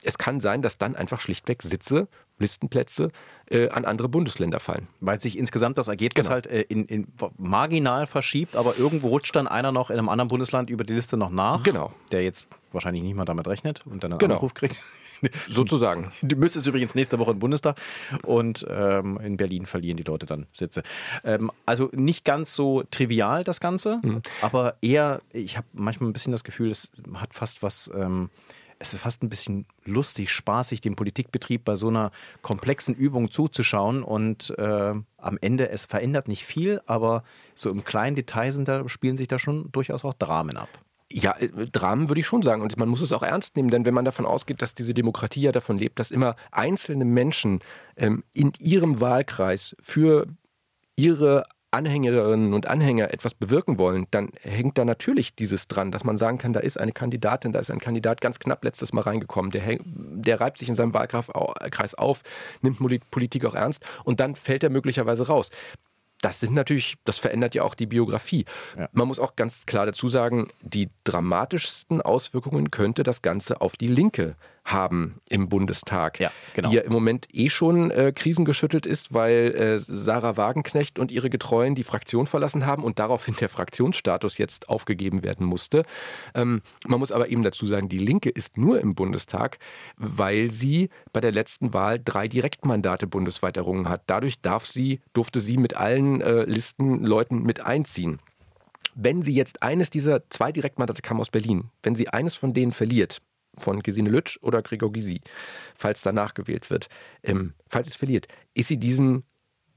es kann sein, dass dann einfach schlichtweg Sitze, Listenplätze an andere Bundesländer fallen. Weil sich insgesamt das Ergebnis halt in marginal verschiebt, aber irgendwo rutscht dann einer noch in einem anderen Bundesland über die Liste noch nach, der jetzt wahrscheinlich nicht mal damit rechnet und dann einen Anruf kriegt. Sozusagen. Du müsstest übrigens nächste Woche im Bundestag und in Berlin verlieren die Leute dann Sitze. Also nicht ganz so trivial das Ganze, aber eher, ich habe manchmal ein bisschen das Gefühl, es hat fast was, es ist fast ein bisschen lustig, spaßig, dem Politikbetrieb bei so einer komplexen Übung zuzuschauen und am Ende, es verändert nicht viel, aber so im kleinen Detail spielen sich da schon durchaus auch Dramen ab. Ja, Dramen würde ich schon sagen. Und man muss es auch ernst nehmen, denn wenn man davon ausgeht, dass diese Demokratie ja davon lebt, dass immer einzelne Menschen in ihrem Wahlkreis für ihre Anhängerinnen und Anhänger etwas bewirken wollen, dann hängt da natürlich dieses dran, dass man sagen kann, da ist eine Kandidatin, da ist ein Kandidat ganz knapp letztes Mal reingekommen, der reibt sich in seinem Wahlkreis auf, nimmt Politik auch ernst und dann fällt er möglicherweise raus. Das sind natürlich, das verändert ja auch die Biografie. Ja. Man muss auch ganz klar dazu sagen, die dramatischsten Auswirkungen könnte das Ganze auf die Linke haben im Bundestag, die ja im Moment schon krisengeschüttelt ist, weil Sarah Wagenknecht und ihre Getreuen die Fraktion verlassen haben und daraufhin der Fraktionsstatus jetzt aufgegeben werden musste. Man muss aber eben dazu sagen, die Linke ist nur im Bundestag, weil sie bei der letzten Wahl 3 Direktmandate bundesweit errungen hat. Dadurch durfte sie mit allen Listenleuten mit einziehen. Wenn sie jetzt eines dieser 2 Direktmandate kam aus Berlin, wenn sie eines von denen verliert, von Gesine Lötzsch oder Gregor Gysi, falls danach gewählt wird, ist sie diesen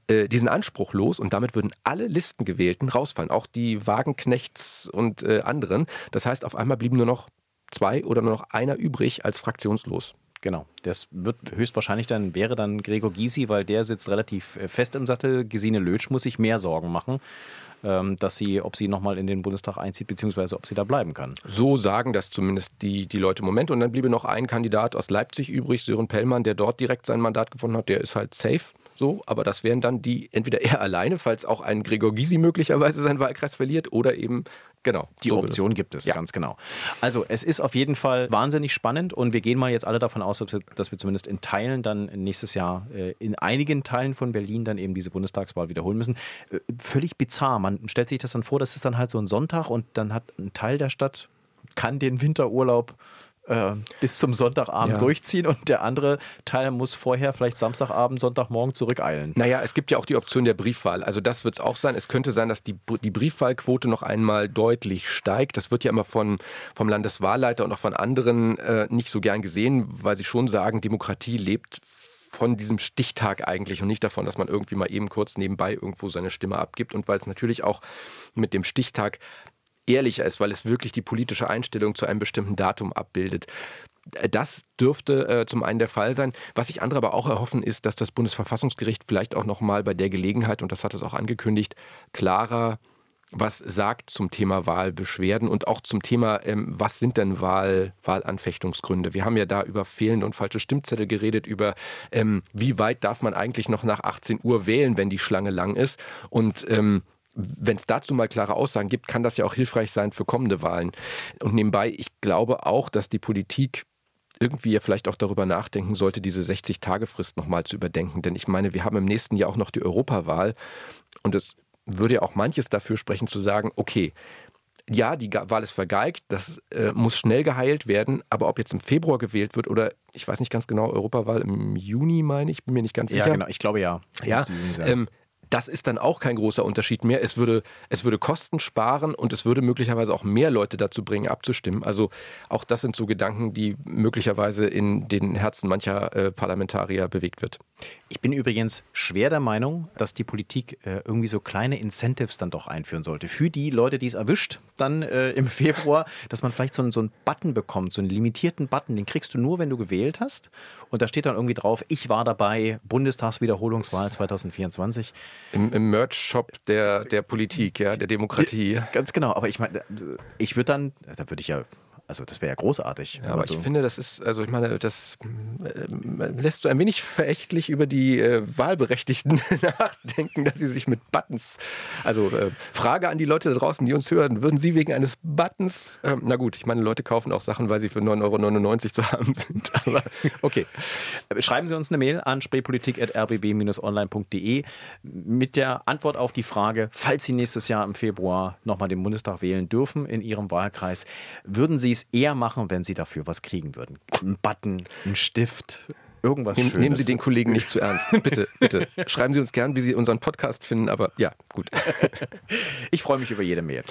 diesen Anspruch los und damit würden alle Listengewählten rausfallen, auch die Wagenknechts und anderen. Das heißt, auf einmal blieben nur noch zwei oder nur noch einer übrig als fraktionslos. Genau, das wird höchstwahrscheinlich dann, wäre dann Gregor Gysi, weil der sitzt relativ fest im Sattel. Gesine Lötzsch muss sich mehr Sorgen machen, dass sie, ob sie nochmal in den Bundestag einzieht, beziehungsweise ob sie da bleiben kann. So sagen das zumindest die Leute im Moment. Und dann bliebe noch ein Kandidat aus Leipzig übrig, Sören Pellmann, der dort direkt sein Mandat gefunden hat. Der ist halt safe. So, aber das wären dann die, entweder er alleine, falls auch ein Gregor Gysi möglicherweise seinen Wahlkreis verliert, oder eben, genau. Die so Option gibt es, ja. Ganz genau. Also es ist auf jeden Fall wahnsinnig spannend und wir gehen mal jetzt alle davon aus, dass wir zumindest in Teilen dann nächstes Jahr, in einigen Teilen von Berlin dann eben diese Bundestagswahl wiederholen müssen. Völlig bizarr, man stellt sich das dann vor, das ist dann halt so ein Sonntag und dann hat ein Teil der Stadt, kann den Winterurlaub bis zum Sonntagabend durchziehen und der andere Teil muss vorher vielleicht Samstagabend, Sonntagmorgen zurückeilen. Naja, es gibt ja auch die Option der Briefwahl. Also das wird es auch sein. Es könnte sein, dass die Briefwahlquote noch einmal deutlich steigt. Das wird ja immer vom Landeswahlleiter und auch von anderen nicht so gern gesehen, weil sie schon sagen, Demokratie lebt von diesem Stichtag eigentlich und nicht davon, dass man irgendwie mal eben kurz nebenbei irgendwo seine Stimme abgibt. Und weil es natürlich auch mit dem Stichtag ehrlicher ist, weil es wirklich die politische Einstellung zu einem bestimmten Datum abbildet. Das dürfte zum einen der Fall sein. Was sich andere aber auch erhoffen, ist, dass das Bundesverfassungsgericht vielleicht auch nochmal bei der Gelegenheit, und das hat es auch angekündigt, klarer was sagt zum Thema Wahlbeschwerden und auch zum Thema, was sind denn Wahlanfechtungsgründe? Wir haben ja da über fehlende und falsche Stimmzettel geredet, über wie weit darf man eigentlich noch nach 18 Uhr wählen, wenn die Schlange lang ist. Und wenn es dazu mal klare Aussagen gibt, kann das ja auch hilfreich sein für kommende Wahlen. Und nebenbei, ich glaube auch, dass die Politik irgendwie ja vielleicht auch darüber nachdenken sollte, diese 60-Tage-Frist nochmal zu überdenken. Denn ich meine, wir haben im nächsten Jahr auch noch die Europawahl. Und es würde ja auch manches dafür sprechen, zu sagen, okay, ja, die Wahl ist vergeigt, das muss schnell geheilt werden, aber ob jetzt im Februar gewählt wird oder, ich weiß nicht ganz genau, Europawahl im Juni, meine ich, bin mir nicht ganz sicher. Ja, genau, ich glaube ja. Ja, das ist dann auch kein großer Unterschied mehr. Es würde Kosten sparen und es würde möglicherweise auch mehr Leute dazu bringen, abzustimmen. Also auch das sind so Gedanken, die möglicherweise in den Herzen mancher Parlamentarier bewegt wird. Ich bin übrigens schwer der Meinung, dass die Politik irgendwie so kleine Incentives dann doch einführen sollte. Für die Leute, die es erwischt, dann im Februar, dass man vielleicht so einen Button bekommt, so einen limitierten Button, den kriegst du nur, wenn du gewählt hast. Und da steht dann irgendwie drauf, ich war dabei, Bundestagswiederholungswahl 2024. Im Merch-Shop der Politik, ja, der Demokratie. Ganz genau, aber ich meine, das wäre ja großartig. Ja, aber so. Ich finde, das ist, also ich meine, das lässt so ein wenig verächtlich über die Wahlberechtigten nachdenken, dass sie sich mit Buttons, also Frage an die Leute da draußen, die uns hören, würden sie wegen eines Buttons, na gut, ich meine, Leute kaufen auch Sachen, weil sie für 9,99 Euro zu haben sind, aber okay. Schreiben Sie uns eine Mail an spreepolitik@rbb-online.de mit der Antwort auf die Frage, falls Sie nächstes Jahr im Februar nochmal den Bundestag wählen dürfen in Ihrem Wahlkreis, würden Sie es eher machen, wenn Sie dafür was kriegen würden. Ein Button, ein Stift, irgendwas Schönes. Nehmen Sie den Kollegen nicht zu ernst. Bitte, bitte. Schreiben Sie uns gern, wie Sie unseren Podcast finden, aber ja, gut. Ich freue mich über jede Mail.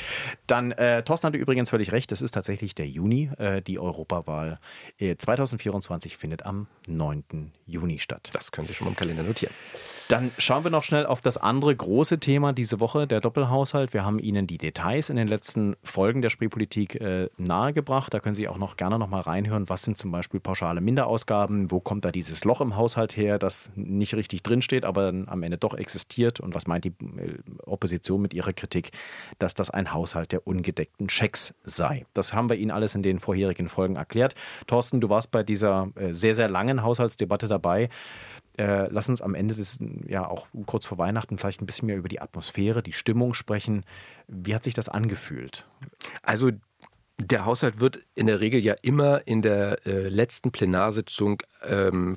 Dann, Thorsten hatte übrigens völlig recht, das ist tatsächlich der Juni. Die Europawahl 2024 findet am 9. Juni statt. Das könnt ihr schon mal im Kalender notieren. Dann schauen wir noch schnell auf das andere große Thema diese Woche, der Doppelhaushalt. Wir haben Ihnen die Details in den letzten Folgen der Spreepolitik nahegebracht. Da können Sie auch noch gerne noch mal reinhören, was sind zum Beispiel pauschale Minderausgaben, wo kommt da dieses Loch im Haushalt her, das nicht richtig drinsteht, aber dann am Ende doch existiert und was meint die Opposition mit ihrer Kritik, dass das ein Haushalt der ungedeckten Schecks sei. Das haben wir Ihnen alles in den vorherigen Folgen erklärt. Thorsten, du warst bei dieser sehr, sehr langen Haushaltsdebatte dabei. Lass uns am Ende des, ja auch kurz vor Weihnachten, vielleicht ein bisschen mehr über die Atmosphäre, die Stimmung sprechen. Wie hat sich das angefühlt? Also der Haushalt wird in der Regel ja immer in der letzten Plenarsitzung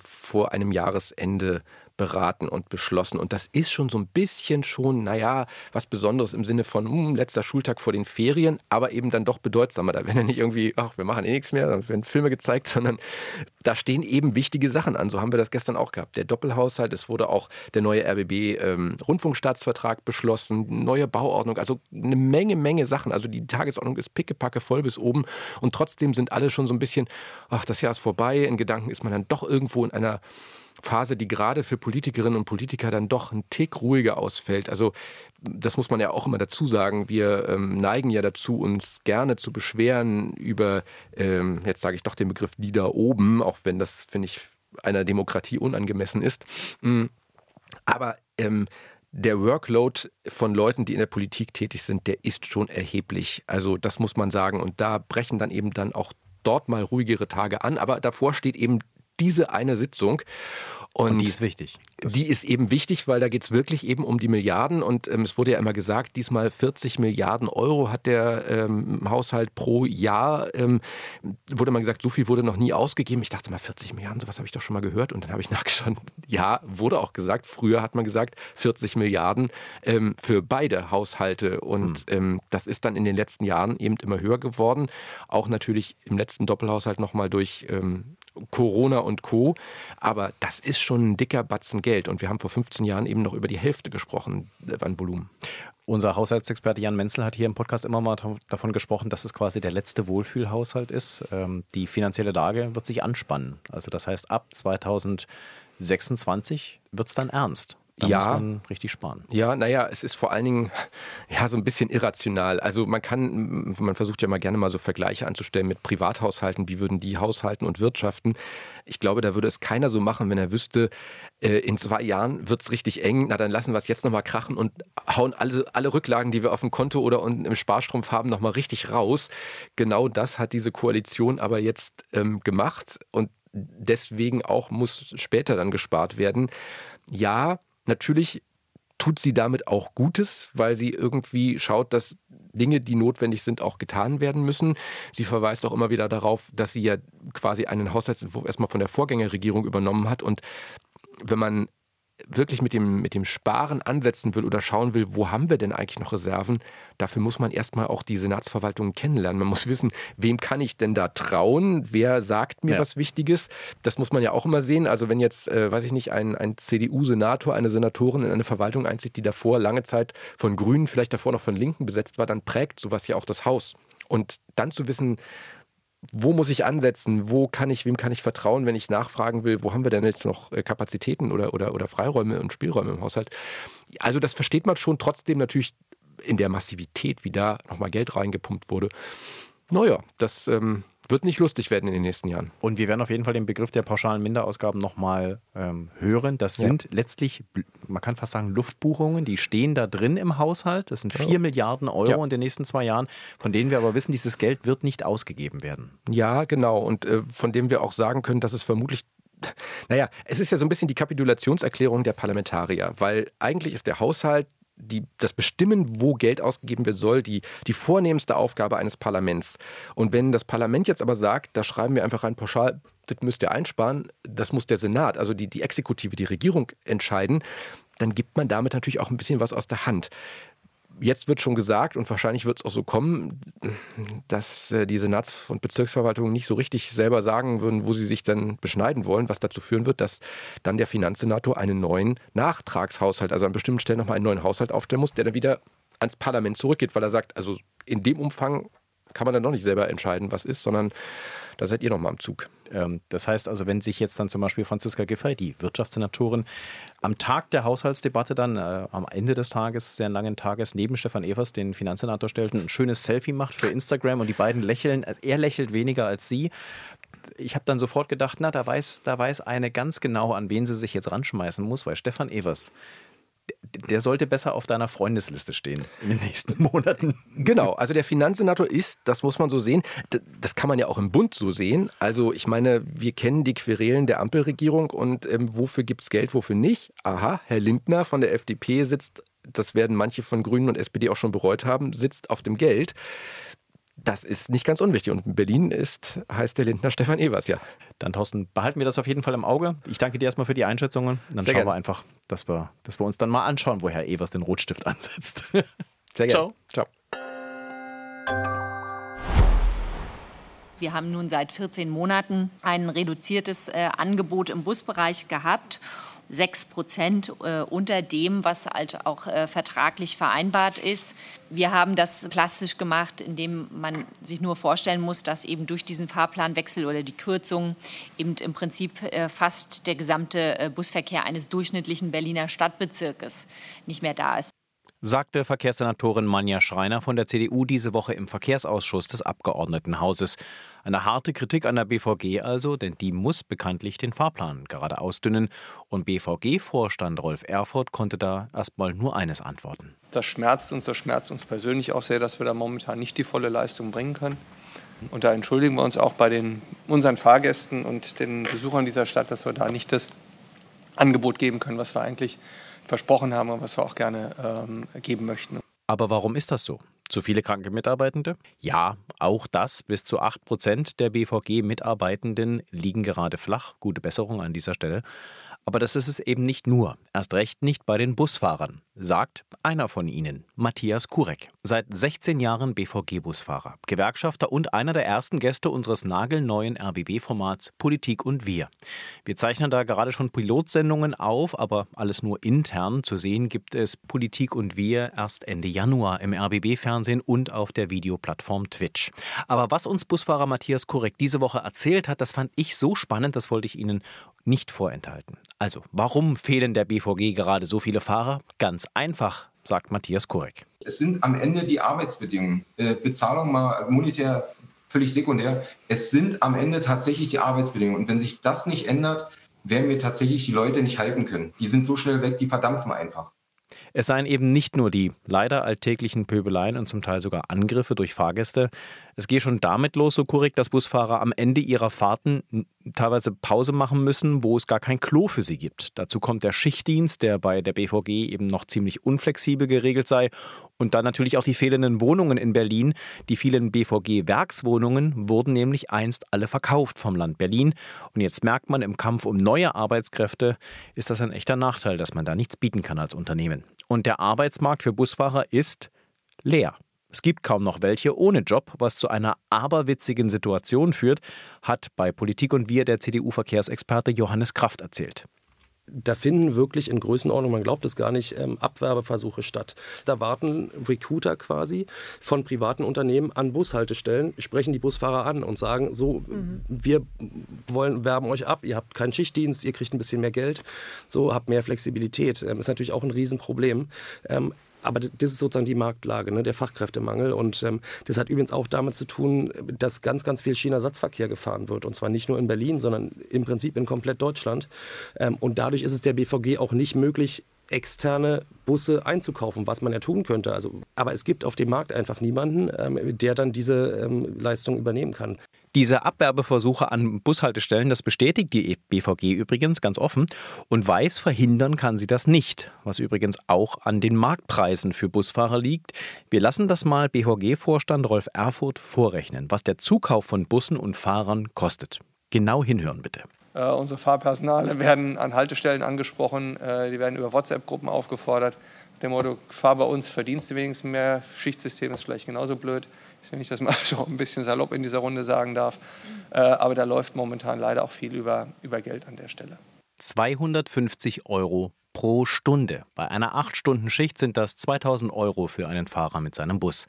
vor einem Jahresende beraten und beschlossen. Und das ist schon so ein bisschen was Besonderes im Sinne von letzter Schultag vor den Ferien, aber eben dann doch bedeutsamer. Da werden ja nicht irgendwie, wir machen eh nichts mehr, da werden Filme gezeigt, sondern da stehen eben wichtige Sachen an. So haben wir das gestern auch gehabt. Der Doppelhaushalt, es wurde auch der neue RBB-Rundfunkstaatsvertrag beschlossen, neue Bauordnung, also eine Menge Sachen. Also die Tagesordnung ist pickepacke voll bis oben und trotzdem sind alle schon so ein bisschen, das Jahr ist vorbei. In Gedanken ist man dann doch irgendwo in einer Phase, die gerade für Politikerinnen und Politiker dann doch einen Tick ruhiger ausfällt. Also das muss man ja auch immer dazu sagen. Wir neigen ja dazu, uns gerne zu beschweren über, jetzt sage ich doch den Begriff, die da oben, auch wenn das, finde ich, einer Demokratie unangemessen ist. Aber der Workload von Leuten, die in der Politik tätig sind, der ist schon erheblich. Also das muss man sagen. Und da brechen dann eben dann auch dort mal ruhigere Tage an. Aber davor steht eben diese eine Sitzung. Und die ist wichtig. Die ist eben wichtig, weil da geht es wirklich eben um die Milliarden. Und es wurde ja immer gesagt, diesmal 40 Milliarden Euro hat der Haushalt pro Jahr. Wurde mal gesagt, so viel wurde noch nie ausgegeben. Ich dachte mal, 40 Milliarden, sowas habe ich doch schon mal gehört. Und dann habe ich nachgeschaut, ja, wurde auch gesagt. Früher hat man gesagt, 40 Milliarden für beide Haushalte. Und das ist dann in den letzten Jahren eben immer höher geworden. Auch natürlich im letzten Doppelhaushalt nochmal durch Corona und Co. Aber das ist schon ein dicker Batzen Geld. Und wir haben vor 15 Jahren eben noch über die Hälfte gesprochen an Volumen. Unser Haushaltsexperte Jan Menzel hat hier im Podcast immer mal davon gesprochen, dass es quasi der letzte Wohlfühlhaushalt ist. Die finanzielle Lage wird sich anspannen. Also das heißt, ab 2026 wird es dann ernst. Da muss man richtig sparen. Ja, naja, es ist vor allen Dingen so ein bisschen irrational. Also man versucht ja mal gerne mal so Vergleiche anzustellen mit Privathaushalten. Wie würden die haushalten und wirtschaften? Ich glaube, da würde es keiner so machen, wenn er wüsste, in 2 Jahren wird es richtig eng. Na, dann lassen wir es jetzt nochmal krachen und hauen alle Rücklagen, die wir auf dem Konto oder im Sparstrumpf haben, nochmal richtig raus. Genau das hat diese Koalition aber jetzt gemacht. Und deswegen auch muss später dann gespart werden. Ja, natürlich tut sie damit auch Gutes, weil sie irgendwie schaut, dass Dinge, die notwendig sind, auch getan werden müssen. Sie verweist auch immer wieder darauf, dass sie ja quasi einen Haushaltsentwurf erstmal von der Vorgängerregierung übernommen hat. Und wenn man wirklich mit dem Sparen ansetzen will oder schauen will, wo haben wir denn eigentlich noch Reserven, dafür muss man erstmal auch die Senatsverwaltung kennenlernen. Man muss wissen, wem kann ich denn da trauen? Wer sagt mir was Wichtiges? Das muss man ja auch immer sehen. Also wenn jetzt, weiß ich nicht, ein CDU-Senator, eine Senatorin in eine Verwaltung einzieht, die davor lange Zeit von Grünen, vielleicht davor noch von Linken besetzt war, dann prägt sowas ja auch das Haus. Und dann zu wissen, wo muss ich ansetzen? Wem kann ich vertrauen, wenn ich nachfragen will, wo haben wir denn jetzt noch Kapazitäten oder Freiräume und Spielräume im Haushalt? Also das versteht man schon, trotzdem natürlich in der Massivität, wie da nochmal Geld reingepumpt wurde. Naja, das wird nicht lustig werden in den nächsten Jahren. Und wir werden auf jeden Fall den Begriff der pauschalen Minderausgaben nochmal hören. Das sind letztlich, man kann fast sagen, Luftbuchungen, die stehen da drin im Haushalt. Das sind 4 Milliarden Euro in den nächsten 2 Jahren, von denen wir aber wissen, dieses Geld wird nicht ausgegeben werden. Ja, genau. Und von dem wir auch sagen können, dass es vermutlich, naja, es ist ja so ein bisschen die Kapitulationserklärung der Parlamentarier, weil eigentlich ist der Haushalt, das Bestimmen, wo Geld ausgegeben werden soll, die vornehmste Aufgabe eines Parlaments. Und wenn das Parlament jetzt aber sagt, da schreiben wir einfach rein pauschal, das müsst ihr einsparen, das muss der Senat, also die Exekutive, die Regierung entscheiden, dann gibt man damit natürlich auch ein bisschen was aus der Hand. Jetzt wird schon gesagt, und wahrscheinlich wird es auch so kommen, dass die Senats- und Bezirksverwaltungen nicht so richtig selber sagen würden, wo sie sich dann beschneiden wollen, was dazu führen wird, dass dann der Finanzsenator einen neuen Nachtragshaushalt, also an bestimmten Stellen nochmal einen neuen Haushalt aufstellen muss, der dann wieder ans Parlament zurückgeht, weil er sagt, also in dem Umfang kann man dann doch nicht selber entscheiden, was ist, sondern da seid ihr nochmal am Zug. Das heißt also, wenn sich jetzt dann zum Beispiel Franziska Giffey, die Wirtschaftssenatorin, am Tag der Haushaltsdebatte dann am Ende des Tages, sehr langen Tages, neben Stefan Evers, den Finanzsenator, stellt, ein schönes Selfie macht für Instagram und die beiden lächeln, er lächelt weniger als sie. Ich habe dann sofort gedacht, na, da weiß eine ganz genau, an wen sie sich jetzt ranschmeißen muss, weil Stefan Evers, der sollte besser auf deiner Freundesliste stehen in den nächsten Monaten. Genau, also der Finanzsenator ist, das muss man so sehen, das kann man ja auch im Bund so sehen. Also ich meine, wir kennen die Querelen der Ampelregierung und wofür gibt es Geld, wofür nicht? Aha, Herr Lindner von der FDP sitzt, das werden manche von Grünen und SPD auch schon bereut haben, sitzt auf dem Geld. Das ist nicht ganz unwichtig. Und in Berlin heißt der Lindner Stefan Evers, ja. Dann, Thorsten, behalten wir das auf jeden Fall im Auge. Ich danke dir erstmal für die Einschätzungen. Dann schauen wir einfach, dass wir uns dann mal anschauen, wo Herr Evers den Rotstift ansetzt. Sehr gerne. Ciao. Ciao. Wir haben nun seit 14 Monaten ein reduziertes Angebot im Busbereich gehabt. 6% unter dem, was halt auch vertraglich vereinbart ist. Wir haben das plastisch gemacht, indem man sich nur vorstellen muss, dass eben durch diesen Fahrplanwechsel oder die Kürzung eben im Prinzip fast der gesamte Busverkehr eines durchschnittlichen Berliner Stadtbezirkes nicht mehr da ist. Sagte Verkehrssenatorin Manja Schreiner von der CDU diese Woche im Verkehrsausschuss des Abgeordnetenhauses. Eine harte Kritik an der BVG also, denn die muss bekanntlich den Fahrplan gerade ausdünnen. Und BVG-Vorstand Rolf Erfurt konnte da erstmal nur eines antworten. Das schmerzt uns persönlich auch sehr, dass wir da momentan nicht die volle Leistung bringen können. Und da entschuldigen wir uns auch bei unseren Fahrgästen und den Besuchern dieser Stadt, dass wir da nicht das Angebot geben können, was wir eigentlich versprochen haben und was wir auch gerne geben möchten. Aber warum ist das so? Zu viele kranke Mitarbeitende? Ja, auch das. Bis zu 8% der BVG-Mitarbeitenden liegen gerade flach. Gute Besserung an dieser Stelle. Aber das ist es eben nicht nur. Erst recht nicht bei den Busfahrern, sagt einer von ihnen, Matthias Kurek. Seit 16 Jahren BVG-Busfahrer, Gewerkschafter und einer der ersten Gäste unseres nagelneuen RBB-Formats Politik und Wir. Wir zeichnen da gerade schon Pilotsendungen auf, aber alles nur intern. Zu sehen gibt es Politik und Wir erst Ende Januar im RBB-Fernsehen und auf der Videoplattform Twitch. Aber was uns Busfahrer Matthias Kurek diese Woche erzählt hat, das fand ich so spannend, das wollte ich Ihnen nicht vorenthalten. Also, warum fehlen der BVG gerade so viele Fahrer? Ganz einfach, sagt Matthias Kurek. Es sind am Ende die Arbeitsbedingungen. Bezahlung mal monetär völlig sekundär. Es sind am Ende tatsächlich die Arbeitsbedingungen. Und wenn sich das nicht ändert, werden wir tatsächlich die Leute nicht halten können. Die sind so schnell weg, die verdampfen einfach. Es seien eben nicht nur die leider alltäglichen Pöbeleien und zum Teil sogar Angriffe durch Fahrgäste. Es gehe schon damit los, so Kurek, dass Busfahrer am Ende ihrer Fahrten teilweise Pause machen müssen, wo es gar kein Klo für sie gibt. Dazu kommt der Schichtdienst, der bei der BVG eben noch ziemlich unflexibel geregelt sei. Und dann natürlich auch die fehlenden Wohnungen in Berlin. Die vielen BVG-Werkswohnungen wurden nämlich einst alle verkauft vom Land Berlin. Und jetzt merkt man, im Kampf um neue Arbeitskräfte ist das ein echter Nachteil, dass man da nichts bieten kann als Unternehmen. Und der Arbeitsmarkt für Busfahrer ist leer. Es gibt kaum noch welche ohne Job, was zu einer aberwitzigen Situation führt, hat bei Politik und Wir der CDU-Verkehrsexperte Johannes Kraft erzählt. Da finden wirklich in Größenordnung, man glaubt es gar nicht, Abwerbeversuche statt. Da warten Recruiter quasi von privaten Unternehmen an Bushaltestellen, sprechen die Busfahrer an und sagen, so, wir werben euch ab, ihr habt keinen Schichtdienst, ihr kriegt ein bisschen mehr Geld, so, habt mehr Flexibilität. Ist natürlich auch ein Riesenproblem. Aber das ist sozusagen die Marktlage, ne, der Fachkräftemangel. Und das hat übrigens auch damit zu tun, dass ganz, ganz viel Schienenersatzverkehr gefahren wird. Und zwar nicht nur in Berlin, sondern im Prinzip in komplett Deutschland. Und dadurch ist es der BVG auch nicht möglich, externe Busse einzukaufen, was man ja tun könnte. Also, aber es gibt auf dem Markt einfach niemanden, der dann diese Leistung übernehmen kann. Diese Abwerbeversuche an Bushaltestellen, das bestätigt die BVG übrigens ganz offen und weiß, verhindern kann sie das nicht. Was übrigens auch an den Marktpreisen für Busfahrer liegt. Wir lassen das mal BVG-Vorstand Rolf Erfurt vorrechnen, was der Zukauf von Bussen und Fahrern kostet. Genau hinhören bitte. Unsere Fahrpersonale werden an Haltestellen angesprochen, die werden über WhatsApp-Gruppen aufgefordert. Dem Motto, fahr bei uns, verdienst du wenigstens mehr. Schichtsystem ist vielleicht genauso blöd, wenn ich das mal so ein bisschen salopp in dieser Runde sagen darf. Aber da läuft momentan leider auch viel über Geld an der Stelle. 250 € pro Stunde. Bei einer 8-Stunden-Schicht sind das 2.000 € für einen Fahrer mit seinem Bus.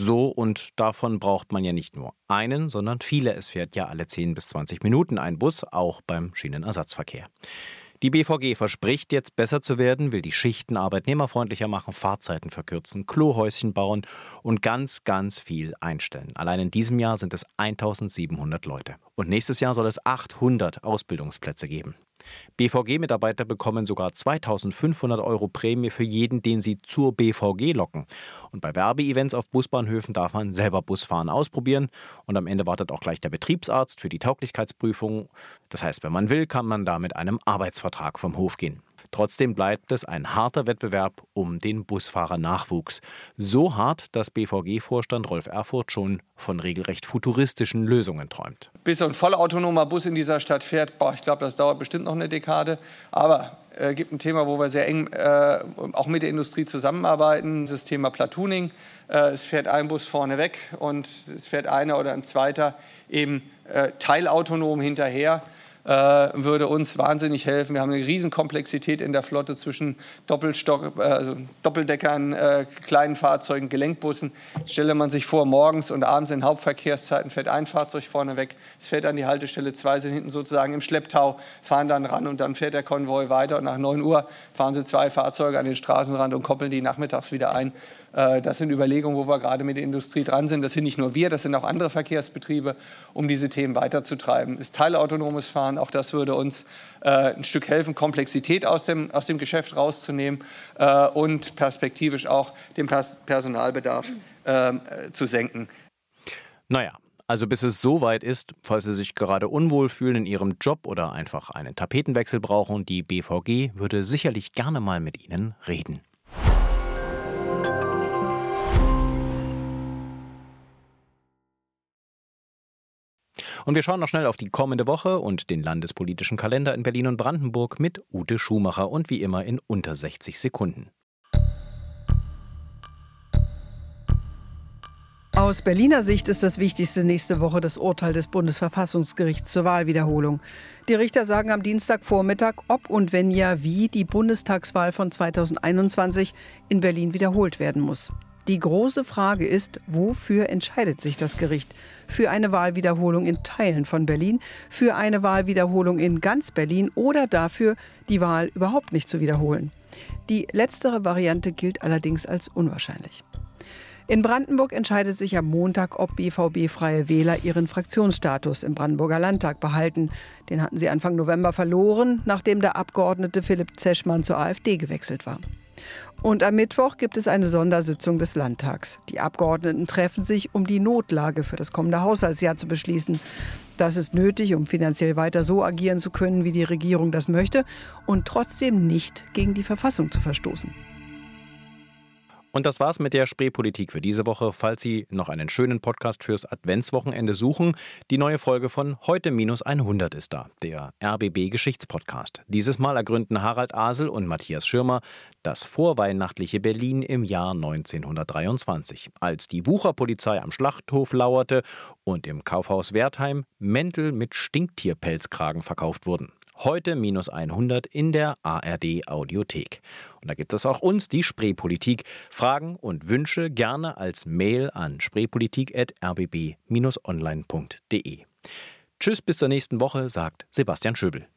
So, und davon braucht man ja nicht nur einen, sondern viele. Es fährt ja alle 10 bis 20 Minuten ein Bus, auch beim Schienenersatzverkehr. Die BVG verspricht jetzt besser zu werden, will die Schichten arbeitnehmerfreundlicher machen, Fahrzeiten verkürzen, Klohäuschen bauen und ganz, ganz viel einstellen. Allein in diesem Jahr sind es 1.700 Leute. Und nächstes Jahr soll es 800 Ausbildungsplätze geben. BVG-Mitarbeiter bekommen sogar 2.500 € Prämie für jeden, den sie zur BVG locken. Und bei Werbeevents auf Busbahnhöfen darf man selber Busfahren ausprobieren. Und am Ende wartet auch gleich der Betriebsarzt für die Tauglichkeitsprüfung. Das heißt, wenn man will, kann man da mit einem Arbeitsvertrag vom Hof gehen. Trotzdem bleibt es ein harter Wettbewerb um den Busfahrernachwuchs. So hart, dass BVG-Vorstand Rolf Erfurt schon von regelrecht futuristischen Lösungen träumt. Bis so ein vollautonomer Bus in dieser Stadt fährt, ich glaube, das dauert bestimmt noch eine Dekade. Aber es gibt ein Thema, wo wir sehr eng auch mit der Industrie zusammenarbeiten, das Thema Platooning. Es fährt ein Bus vorne weg und es fährt einer oder ein zweiter eben teilautonom hinterher. würde uns wahnsinnig helfen. Wir haben eine Riesenkomplexität in der Flotte zwischen Doppeldeckern, kleinen Fahrzeugen, Gelenkbussen. Jetzt stelle man sich vor, morgens und abends in Hauptverkehrszeiten fährt ein Fahrzeug vorne weg, es fährt an die Haltestelle, zwei sind hinten sozusagen im Schlepptau, fahren dann ran und dann fährt der Konvoi weiter und nach 9 Uhr fahren sie zwei Fahrzeuge an den Straßenrand und koppeln die nachmittags wieder ein. Das sind Überlegungen, wo wir gerade mit der Industrie dran sind. Das sind nicht nur wir, das sind auch andere Verkehrsbetriebe, um diese Themen weiterzutreiben. Ist teilautonomes Fahren, auch das würde uns ein Stück helfen, Komplexität aus dem Geschäft rauszunehmen und perspektivisch auch den Personalbedarf zu senken. Naja. Also bis es so weit ist, falls Sie sich gerade unwohl fühlen in Ihrem Job oder einfach einen Tapetenwechsel brauchen, die BVG würde sicherlich gerne mal mit Ihnen reden. Und wir schauen noch schnell auf die kommende Woche und den landespolitischen Kalender in Berlin und Brandenburg mit Ute Schumacher und wie immer in unter 60 Sekunden. Aus Berliner Sicht ist das Wichtigste nächste Woche das Urteil des Bundesverfassungsgerichts zur Wahlwiederholung. Die Richter sagen am Dienstagvormittag, ob und wenn ja wie die Bundestagswahl von 2021 in Berlin wiederholt werden muss. Die große Frage ist, wofür entscheidet sich das Gericht? Für eine Wahlwiederholung in Teilen von Berlin, für eine Wahlwiederholung in ganz Berlin oder dafür, die Wahl überhaupt nicht zu wiederholen. Die letztere Variante gilt allerdings als unwahrscheinlich. In Brandenburg entscheidet sich am Montag, ob BVB-Freie Wähler ihren Fraktionsstatus im Brandenburger Landtag behalten. Den hatten sie Anfang November verloren, nachdem der Abgeordnete Philipp Zeschmann zur AfD gewechselt war. Und am Mittwoch gibt es eine Sondersitzung des Landtags. Die Abgeordneten treffen sich, um die Notlage für das kommende Haushaltsjahr zu beschließen. Das ist nötig, um finanziell weiter so agieren zu können, wie die Regierung das möchte, und trotzdem nicht gegen die Verfassung zu verstoßen. Und das war's mit der Spreepolitik für diese Woche. Falls Sie noch einen schönen Podcast fürs Adventswochenende suchen, die neue Folge von Heute minus 100 ist da, der RBB-Geschichtspodcast. Dieses Mal ergründen Harald Asel und Matthias Schirmer das vorweihnachtliche Berlin im Jahr 1923, als die Wucherpolizei am Schlachthof lauerte und im Kaufhaus Wertheim Mäntel mit Stinktierpelzkragen verkauft wurden. Heute minus 100 in der ARD-Audiothek. Und da gibt es auch uns, die Spreepolitik. Fragen und Wünsche gerne als Mail an spreepolitik@rbb-online.de. Tschüss, bis zur nächsten Woche, sagt Sebastian Schöbel.